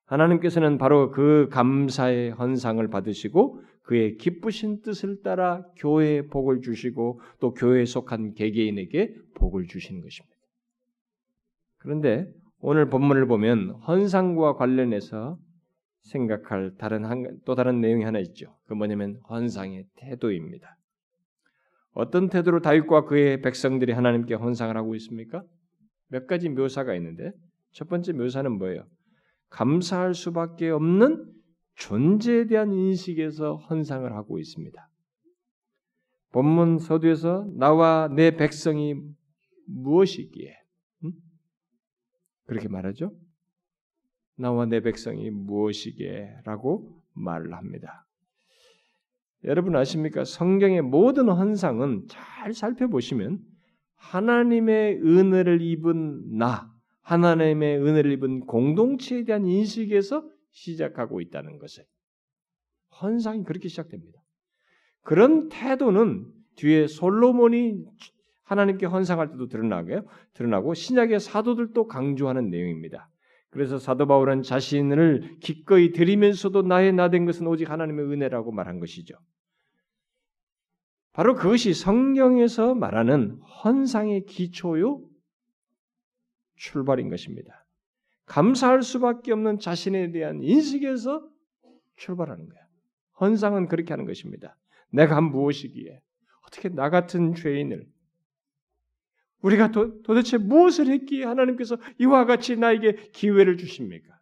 하나님께서는 바로 그 감사의 헌상을 받으시고 그의 기쁘신 뜻을 따라 교회에 복을 주시고 또 교회에 속한 개개인에게 복을 주시는 것입니다. 그런데 오늘 본문을 보면 헌상과 관련해서 생각할 또 다른 내용이 하나 있죠. 그 뭐냐면 헌상의 태도입니다. 어떤 태도로 다윗과 그의 백성들이 하나님께 헌상을 하고 있습니까? 몇 가지 묘사가 있는데 첫 번째 묘사는 뭐예요? 감사할 수밖에 없는 존재에 대한 인식에서 헌상을 하고 있습니다. 본문 서두에서 나와 내 백성이 무엇이기에? 그렇게 말하죠. 나와 내 백성이 무엇이게? 라고 말을 합니다. 여러분 아십니까? 성경의 모든 환상은 잘 살펴보시면 하나님의 은혜를 입은 나, 하나님의 은혜를 입은 공동체에 대한 인식에서 시작하고 있다는 것을. 환상이 그렇게 시작됩니다. 그런 태도는 뒤에 솔로몬이 하나님께 헌상할 때도 드러나고 신약의 사도들도 강조하는 내용입니다. 그래서 사도 바울은 자신을 기꺼이 드리면서도 나의 나된 것은 오직 하나님의 은혜라고 말한 것이죠. 바로 그것이 성경에서 말하는 헌상의 기초요 출발인 것입니다. 감사할 수밖에 없는 자신에 대한 인식에서 출발하는 거야. 헌상은 그렇게 하는 것입니다. 내가 무엇이기에? 어떻게 나 같은 죄인을 우리가 도대체 무엇을 했기에 하나님께서 이와 같이 나에게 기회를 주십니까?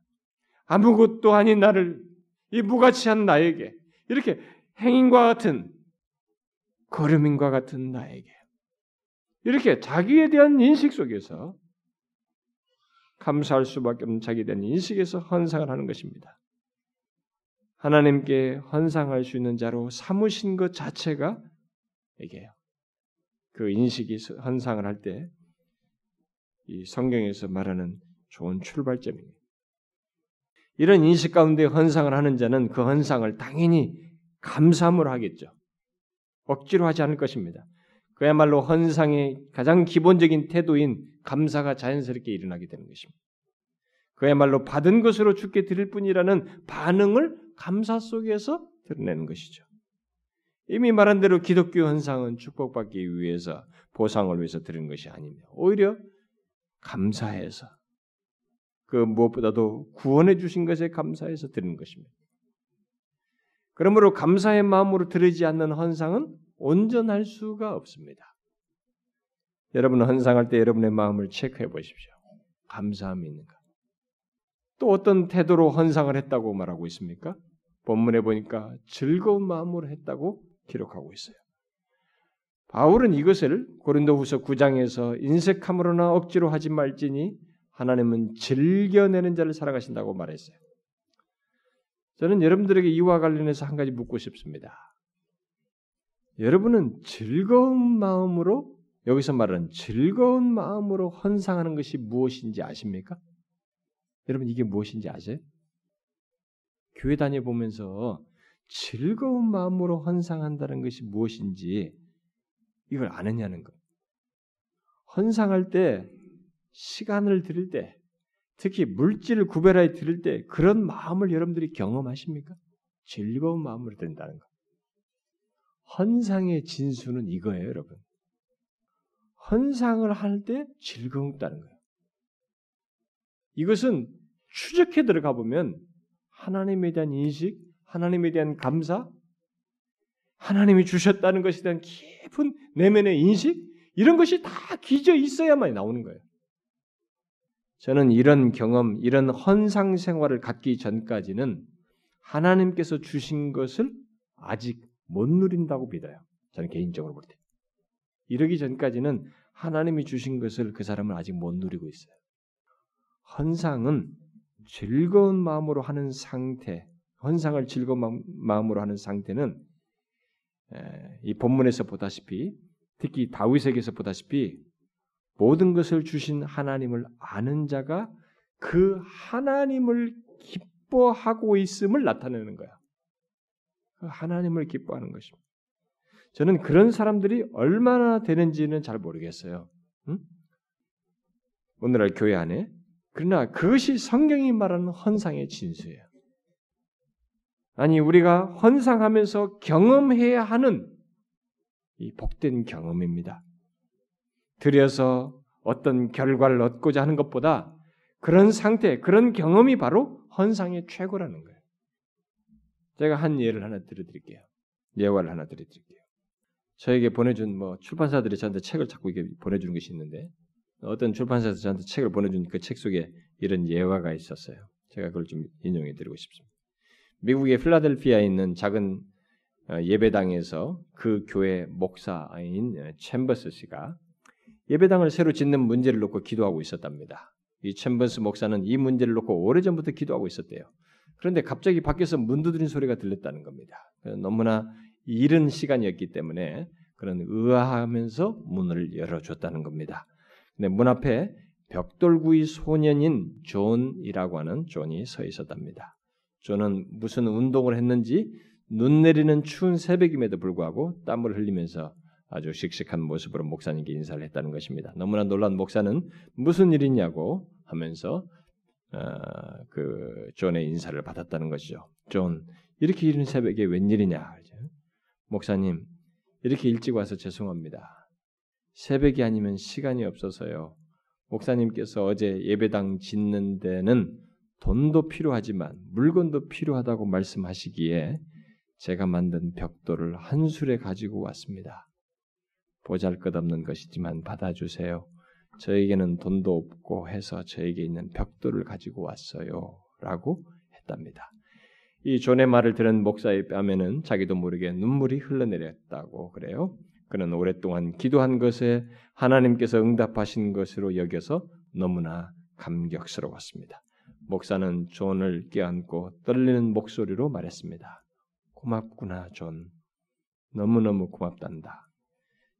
아무것도 아닌 나를, 이 무가치한 나에게, 이렇게 행인과 같은, 거름인과 같은 나에게, 이렇게 자기에 대한 인식 속에서, 감사할 수밖에 없는 자기에 대한 인식에서 헌상을 하는 것입니다. 하나님께 헌상할 수 있는 자로 삼으신 것 자체가 얘기해요. 그 인식이 헌상을 할 때 이 성경에서 말하는 좋은 출발점입니다. 이런 인식 가운데 헌상을 하는 자는 그 헌상을 당연히 감사함으로 하겠죠. 억지로 하지 않을 것입니다. 그야말로 헌상의 가장 기본적인 태도인 감사가 자연스럽게 일어나게 되는 것입니다. 그야말로 받은 것으로 주께 드릴 뿐이라는 반응을 감사 속에서 드러내는 것이죠. 이미 말한 대로 기독교 헌상은 축복받기 위해서, 보상을 위해서 드린 것이 아닙니다. 오히려 감사해서, 그 무엇보다도 구원해 주신 것에 감사해서 드리는 것입니다. 그러므로 감사의 마음으로 드리지 않는 헌상은 온전할 수가 없습니다. 여러분 헌상할 때 여러분의 마음을 체크해 보십시오. 감사함이 있는가? 또 어떤 태도로 헌상을 했다고 말하고 있습니까? 본문에 보니까 즐거운 마음으로 했다고 기록하고 있어요. 바울은 이것을 고린도후서 9장에서 인색함으로나 억지로 하지 말지니 하나님은 즐겨내는 자를 사랑하신다고 말했어요. 저는 여러분들에게 이와 관련해서 한 가지 묻고 싶습니다. 여러분은 즐거운 마음으로, 여기서 말하는 즐거운 마음으로 헌상하는 것이 무엇인지 아십니까? 여러분 이게 무엇인지 아세요? 교회 다녀보면서 즐거운 마음으로 헌상한다는 것이 무엇인지 이걸 아느냐는 것. 헌상할 때, 시간을 드릴 때, 특히 물질을 구별하여 드릴 때 그런 마음을 여러분들이 경험하십니까? 즐거운 마음으로 된다는 것. 헌상의 진수는 이거예요, 여러분. 헌상을 할 때 즐겁다는 거예요. 이것은 추적해 들어가 보면 하나님에 대한 인식, 하나님에 대한 감사, 하나님이 주셨다는 것에 대한 깊은 내면의 인식, 이런 것이 다 기저 있어야만 나오는 거예요. 저는 이런 경험, 이런 헌상 생활을 갖기 전까지는 하나님께서 주신 것을 아직 못 누린다고 믿어요. 저는 개인적으로 볼 때. 이러기 전까지는 하나님이 주신 것을 그 사람은 아직 못 누리고 있어요. 헌상은 즐거운 마음으로 하는 상태, 헌상을 즐거운 마음으로 하는 상태는 이 본문에서 보다시피, 특히 다윗에게서 보다시피 모든 것을 주신 하나님을 아는 자가 그 하나님을 기뻐하고 있음을 나타내는 거야. 그 하나님을 기뻐하는 것입니다. 저는 그런 사람들이 얼마나 되는지는 잘 모르겠어요. 응? 오늘날 교회 안에. 그러나 그것이 성경이 말하는 헌상의 진수예요. 아니 우리가 헌상하면서 경험해야 하는 이 복된 경험입니다. 들여서 어떤 결과를 얻고자 하는 것보다 그런 상태, 그런 경험이 바로 헌상의 최고라는 거예요. 제가 한 예를 하나 들어드릴게요. 예화를 하나 들어드릴게요. 저에게 보내준 출판사들이 저한테 책을 자꾸 이렇게 보내주는 것이 있는데 어떤 출판사에서 저한테 책을 보내준 그 책 속에 이런 예화가 있었어요. 제가 그걸 좀 인용해드리고 싶습니다. 미국의 필라델피아에 있는 작은 예배당에서 그 교회 목사인 챔버스 씨가 예배당을 새로 짓는 문제를 놓고 기도하고 있었답니다. 이 챔버스 목사는 이 문제를 놓고 오래전부터 기도하고 있었대요. 그런데 갑자기 밖에서 문 두드린 소리가 들렸다는 겁니다. 너무나 이른 시간이었기 때문에 그런 의아하면서 문을 열어줬다는 겁니다. 근데 문 앞에 벽돌구이 소년인 존이라고 하는 존이 서 있었답니다. 존은 무슨 운동을 했는지 눈 내리는 추운 새벽임에도 불구하고 땀을 흘리면서 아주 씩씩한 모습으로 목사님께 인사를 했다는 것입니다. 너무나 놀란 목사는 무슨 일이냐고 하면서 그 존의 인사를 받았다는 것이죠. 존, 이렇게 이른 새벽에 웬일이냐? 목사님, 이렇게 일찍 와서 죄송합니다. 새벽이 아니면 시간이 없어서요. 목사님께서 어제 예배당 짓는 데는 돈도 필요하지만 물건도 필요하다고 말씀하시기에 제가 만든 벽돌을 한 술에 가지고 왔습니다. 보잘것없는 것이지만 받아주세요. 저에게는 돈도 없고 해서 저에게 있는 벽돌을 가지고 왔어요. 라고 했답니다. 이 존의 말을 들은 목사의 뺨에는 자기도 모르게 눈물이 흘러내렸다고 그래요. 그는 오랫동안 기도한 것에 하나님께서 응답하신 것으로 여겨서 너무나 감격스러웠습니다. 목사는 존을 껴안고 떨리는 목소리로 말했습니다. 고맙구나, 존. 너무너무 고맙단다.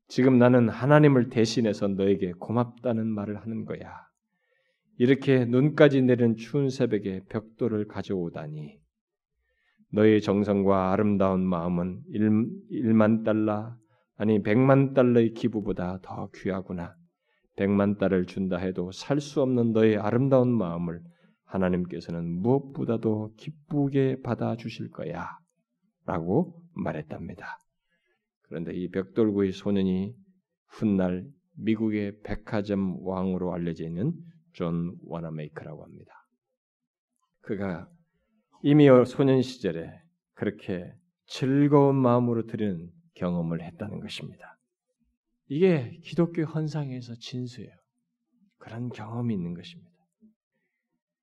지금 나는 하나님을 대신해서 너에게 고맙다는 말을 하는 거야. 이렇게 눈까지 내리는 추운 새벽에 벽돌을 가져오다니. 너의 정성과 아름다운 마음은 1만 달러, 아니 100만 달러의 기부보다 더 귀하구나. 100만 달러를 준다 해도 살 수 없는 너의 아름다운 마음을 하나님께서는 무엇보다도 기쁘게 받아주실 거야. 라고 말했답니다. 그런데 이 벽돌구이 소년이 훗날 미국의 백화점 왕으로 알려져 있는 존 워너메이커라고 합니다. 그가 이미 소년 시절에 그렇게 즐거운 마음으로 드리는 경험을 했다는 것입니다. 이게 기독교 헌상에서 진수예요. 그런 경험이 있는 것입니다.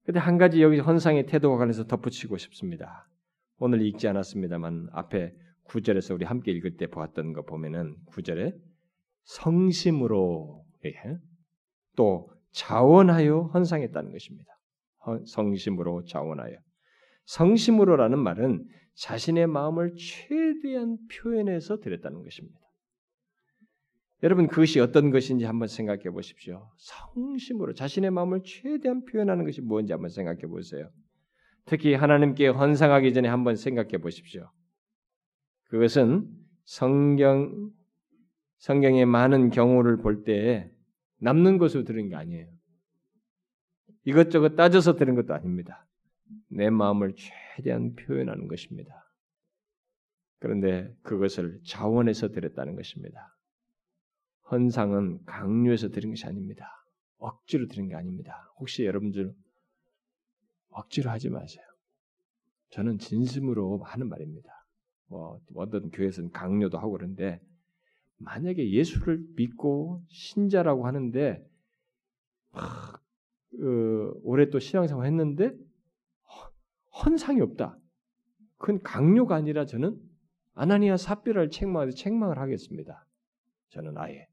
그런데 한 가지 여기 헌상의 태도와 관련해서 덧붙이고 싶습니다. 오늘 읽지 않았습니다만 앞에 9절에서 우리 함께 읽을 때 보았던 거 보면은 9절에 성심으로 또 자원하여 헌상했다는 것입니다. 성심으로 자원하여. 성심으로라는 말은 자신의 마음을 최대한 표현해서 드렸다는 것입니다. 여러분 그것이 어떤 것인지 한번 생각해 보십시오. 성심으로 자신의 마음을 최대한 표현하는 것이 뭔지 한번 생각해 보세요. 특히 하나님께 헌상하기 전에 한번 생각해 보십시오. 그것은 성경의 많은 경우를 볼 때에 남는 것으로 들은 게 아니에요. 이것저것 따져서 들은 것도 아닙니다. 내 마음을 최대한 표현하는 것입니다. 그런데 그것을 자원해서 드렸다는 것입니다. 헌상은 강요해서 드린 것이 아닙니다. 억지로 드린 게 아닙니다. 혹시 여러분들 억지로 하지 마세요. 저는 진심으로 하는 말입니다. 어떤 교회에서는 강요도 하고 그런데 만약에 예수를 믿고 신자라고 하는데 올해 또 신앙생활 했는데 헌상이 없다. 그건 강요가 아니라 저는 아나니아 삽비라를 책망해서 책망을 하겠습니다. 저는 아예.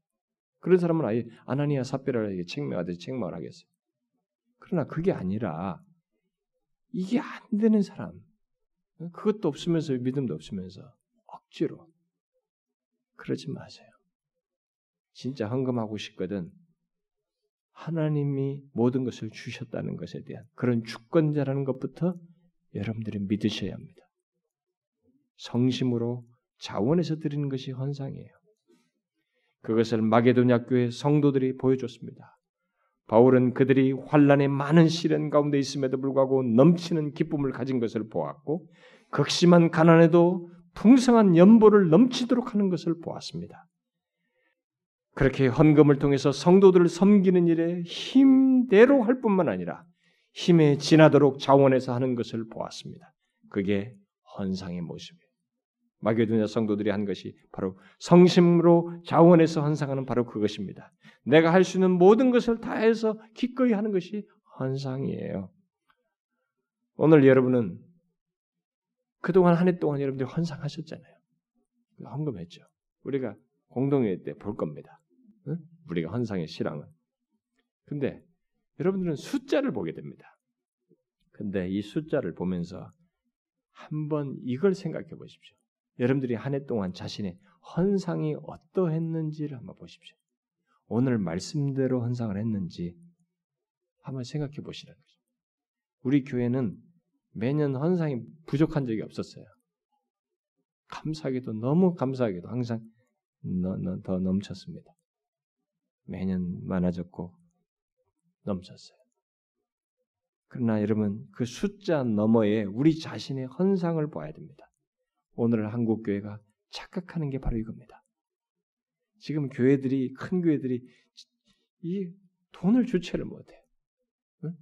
그런 사람은 아예 아나니아 삽비라를 책망하듯이 책망을 하겠어요. 그러나 그게 아니라 이게 안 되는 사람. 그것도 없으면서 믿음도 없으면서 억지로. 그러지 마세요. 진짜 헌금하고 싶거든. 하나님이 모든 것을 주셨다는 것에 대한 그런 주권자라는 것부터 여러분들이 믿으셔야 합니다. 성심으로 자원해서 드리는 것이 헌상이에요. 그것을 마게도냐 교회 성도들이 보여줬습니다. 바울은 그들이 환난의 많은 시련 가운데 있음에도 불구하고 넘치는 기쁨을 가진 것을 보았고 극심한 가난에도 풍성한 연보를 넘치도록 하는 것을 보았습니다. 그렇게 헌금을 통해서 성도들을 섬기는 일에 힘대로 할 뿐만 아니라 힘에 지나도록 자원해서 하는 것을 보았습니다. 그게 헌상의 모습이에요. 마게도냐 성도들이 한 것이 바로 성심으로 자원해서 헌상하는 바로 그것입니다. 내가 할 수 있는 모든 것을 다해서 기꺼이 하는 것이 헌상이에요. 오늘 여러분은 그동안 한 해 동안 여러분들이 헌상하셨잖아요. 헌금했죠. 우리가 공동회의 때 볼 겁니다. 응? 우리가 헌상의 실황은. 근데 여러분들은 숫자를 보게 됩니다. 근데 이 숫자를 보면서 한번 이걸 생각해 보십시오. 여러분들이 한 해 동안 자신의 헌상이 어떠했는지를 한번 보십시오. 오늘 말씀대로 헌상을 했는지 한번 생각해 보시라는 거죠. 우리 교회는 매년 헌상이 부족한 적이 없었어요. 감사하게도 너무 감사하게도 항상 더 넘쳤습니다. 매년 많아졌고 넘쳤어요. 그러나 여러분 그 숫자 너머에 우리 자신의 헌상을 봐야 됩니다. 오늘 한국교회가 착각하는 게 바로 이겁니다. 지금 교회들이 큰 교회들이 이 돈을 주체를 못해요. 응?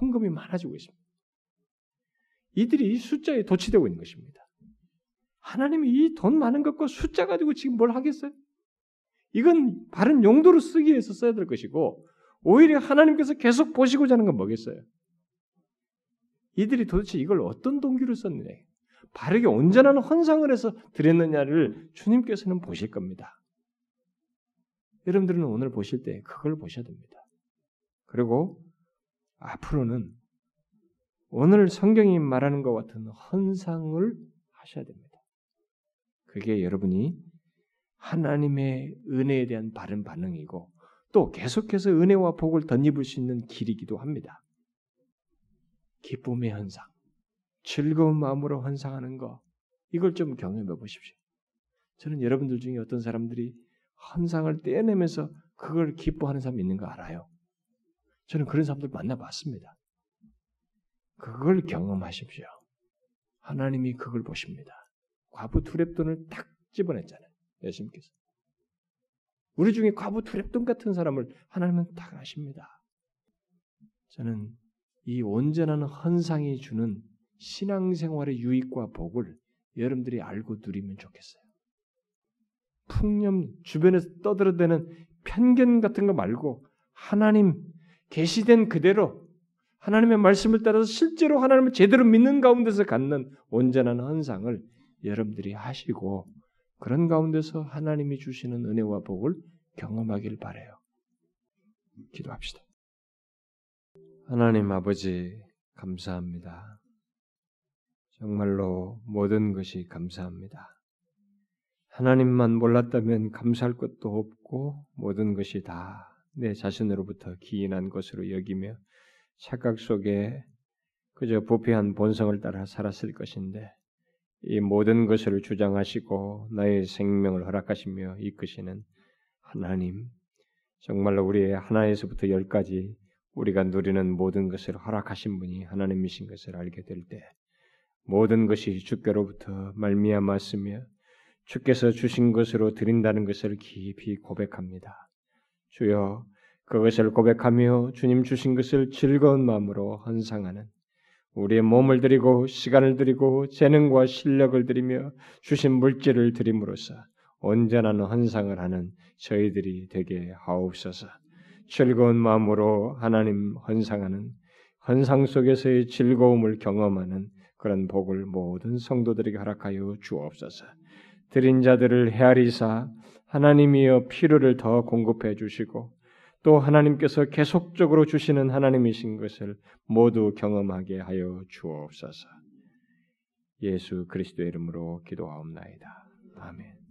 헌금이 많아지고 있습니다. 이들이 이 숫자에 도취되고 있는 것입니다. 하나님이 이 돈 많은 것과 숫자 가지고 지금 뭘 하겠어요? 이건 바른 용도로 쓰기 위해서 써야 될 것이고 오히려 하나님께서 계속 보시고자 하는 건 뭐겠어요? 이들이 도대체 이걸 어떤 동기로 썼느냐 바르게 온전한 헌상을 해서 드렸느냐를 주님께서는 보실 겁니다. 여러분들은 오늘 보실 때 그걸 보셔야 됩니다. 그리고 앞으로는 오늘 성경이 말하는 것 같은 헌상을 하셔야 됩니다. 그게 여러분이 하나님의 은혜에 대한 바른 반응이고 또 계속해서 은혜와 복을 덧입을 수 있는 길이기도 합니다. 기쁨의 헌상, 즐거운 마음으로 헌상하는 거 이걸 좀 경험해 보십시오. 저는 여러분들 중에 어떤 사람들이 헌상을 떼어내면서 그걸 기뻐하는 사람이 있는 거 알아요. 저는 그런 사람들 만나봤습니다. 그걸 경험하십시오. 하나님이 그걸 보십니다. 과부 두렙돈을 딱 집어냈잖아요. 예수님께서. 우리 중에 과부 두렙돈 같은 사람을 하나님은 딱 아십니다. 저는 이 온전한 헌상이 주는 신앙생활의 유익과 복을 여러분들이 알고 누리면 좋겠어요. 풍념, 주변에서 떠들어대는 편견 같은 거 말고 하나님 계시된 그대로 하나님의 말씀을 따라서 실제로 하나님을 제대로 믿는 가운데서 갖는 온전한 헌상을 여러분들이 하시고 그런 가운데서 하나님이 주시는 은혜와 복을 경험하길 바라요. 기도합시다. 하나님 아버지 감사합니다. 정말로 모든 것이 감사합니다. 하나님만 몰랐다면 감사할 것도 없고 모든 것이 다 내 자신으로부터 기인한 것으로 여기며 착각 속에 그저 부패한 본성을 따라 살았을 것인데 이 모든 것을 주장하시고 나의 생명을 허락하시며 이끄시는 하나님 정말로 우리의 하나에서부터 열까지 우리가 누리는 모든 것을 허락하신 분이 하나님이신 것을 알게 될 때 모든 것이 주께로부터 말미암았으며 주께서 주신 것으로 드린다는 것을 깊이 고백합니다. 주여 그것을 고백하며 주님 주신 것을 즐거운 마음으로 헌상하는 우리의 몸을 드리고 시간을 드리고 재능과 실력을 드리며 주신 물질을 드림으로써 온전한 헌상을 하는 저희들이 되게 하옵소서. 즐거운 마음으로 하나님 헌상하는 헌상 속에서의 즐거움을 경험하는 그런 복을 모든 성도들에게 허락하여 주옵소서. 드린 자들을 헤아리사 하나님이여 필요를 더 공급해 주시고 또 하나님께서 계속적으로 주시는 하나님이신 것을 모두 경험하게 하여 주옵소서. 예수 그리스도의 이름으로 기도하옵나이다. 아멘.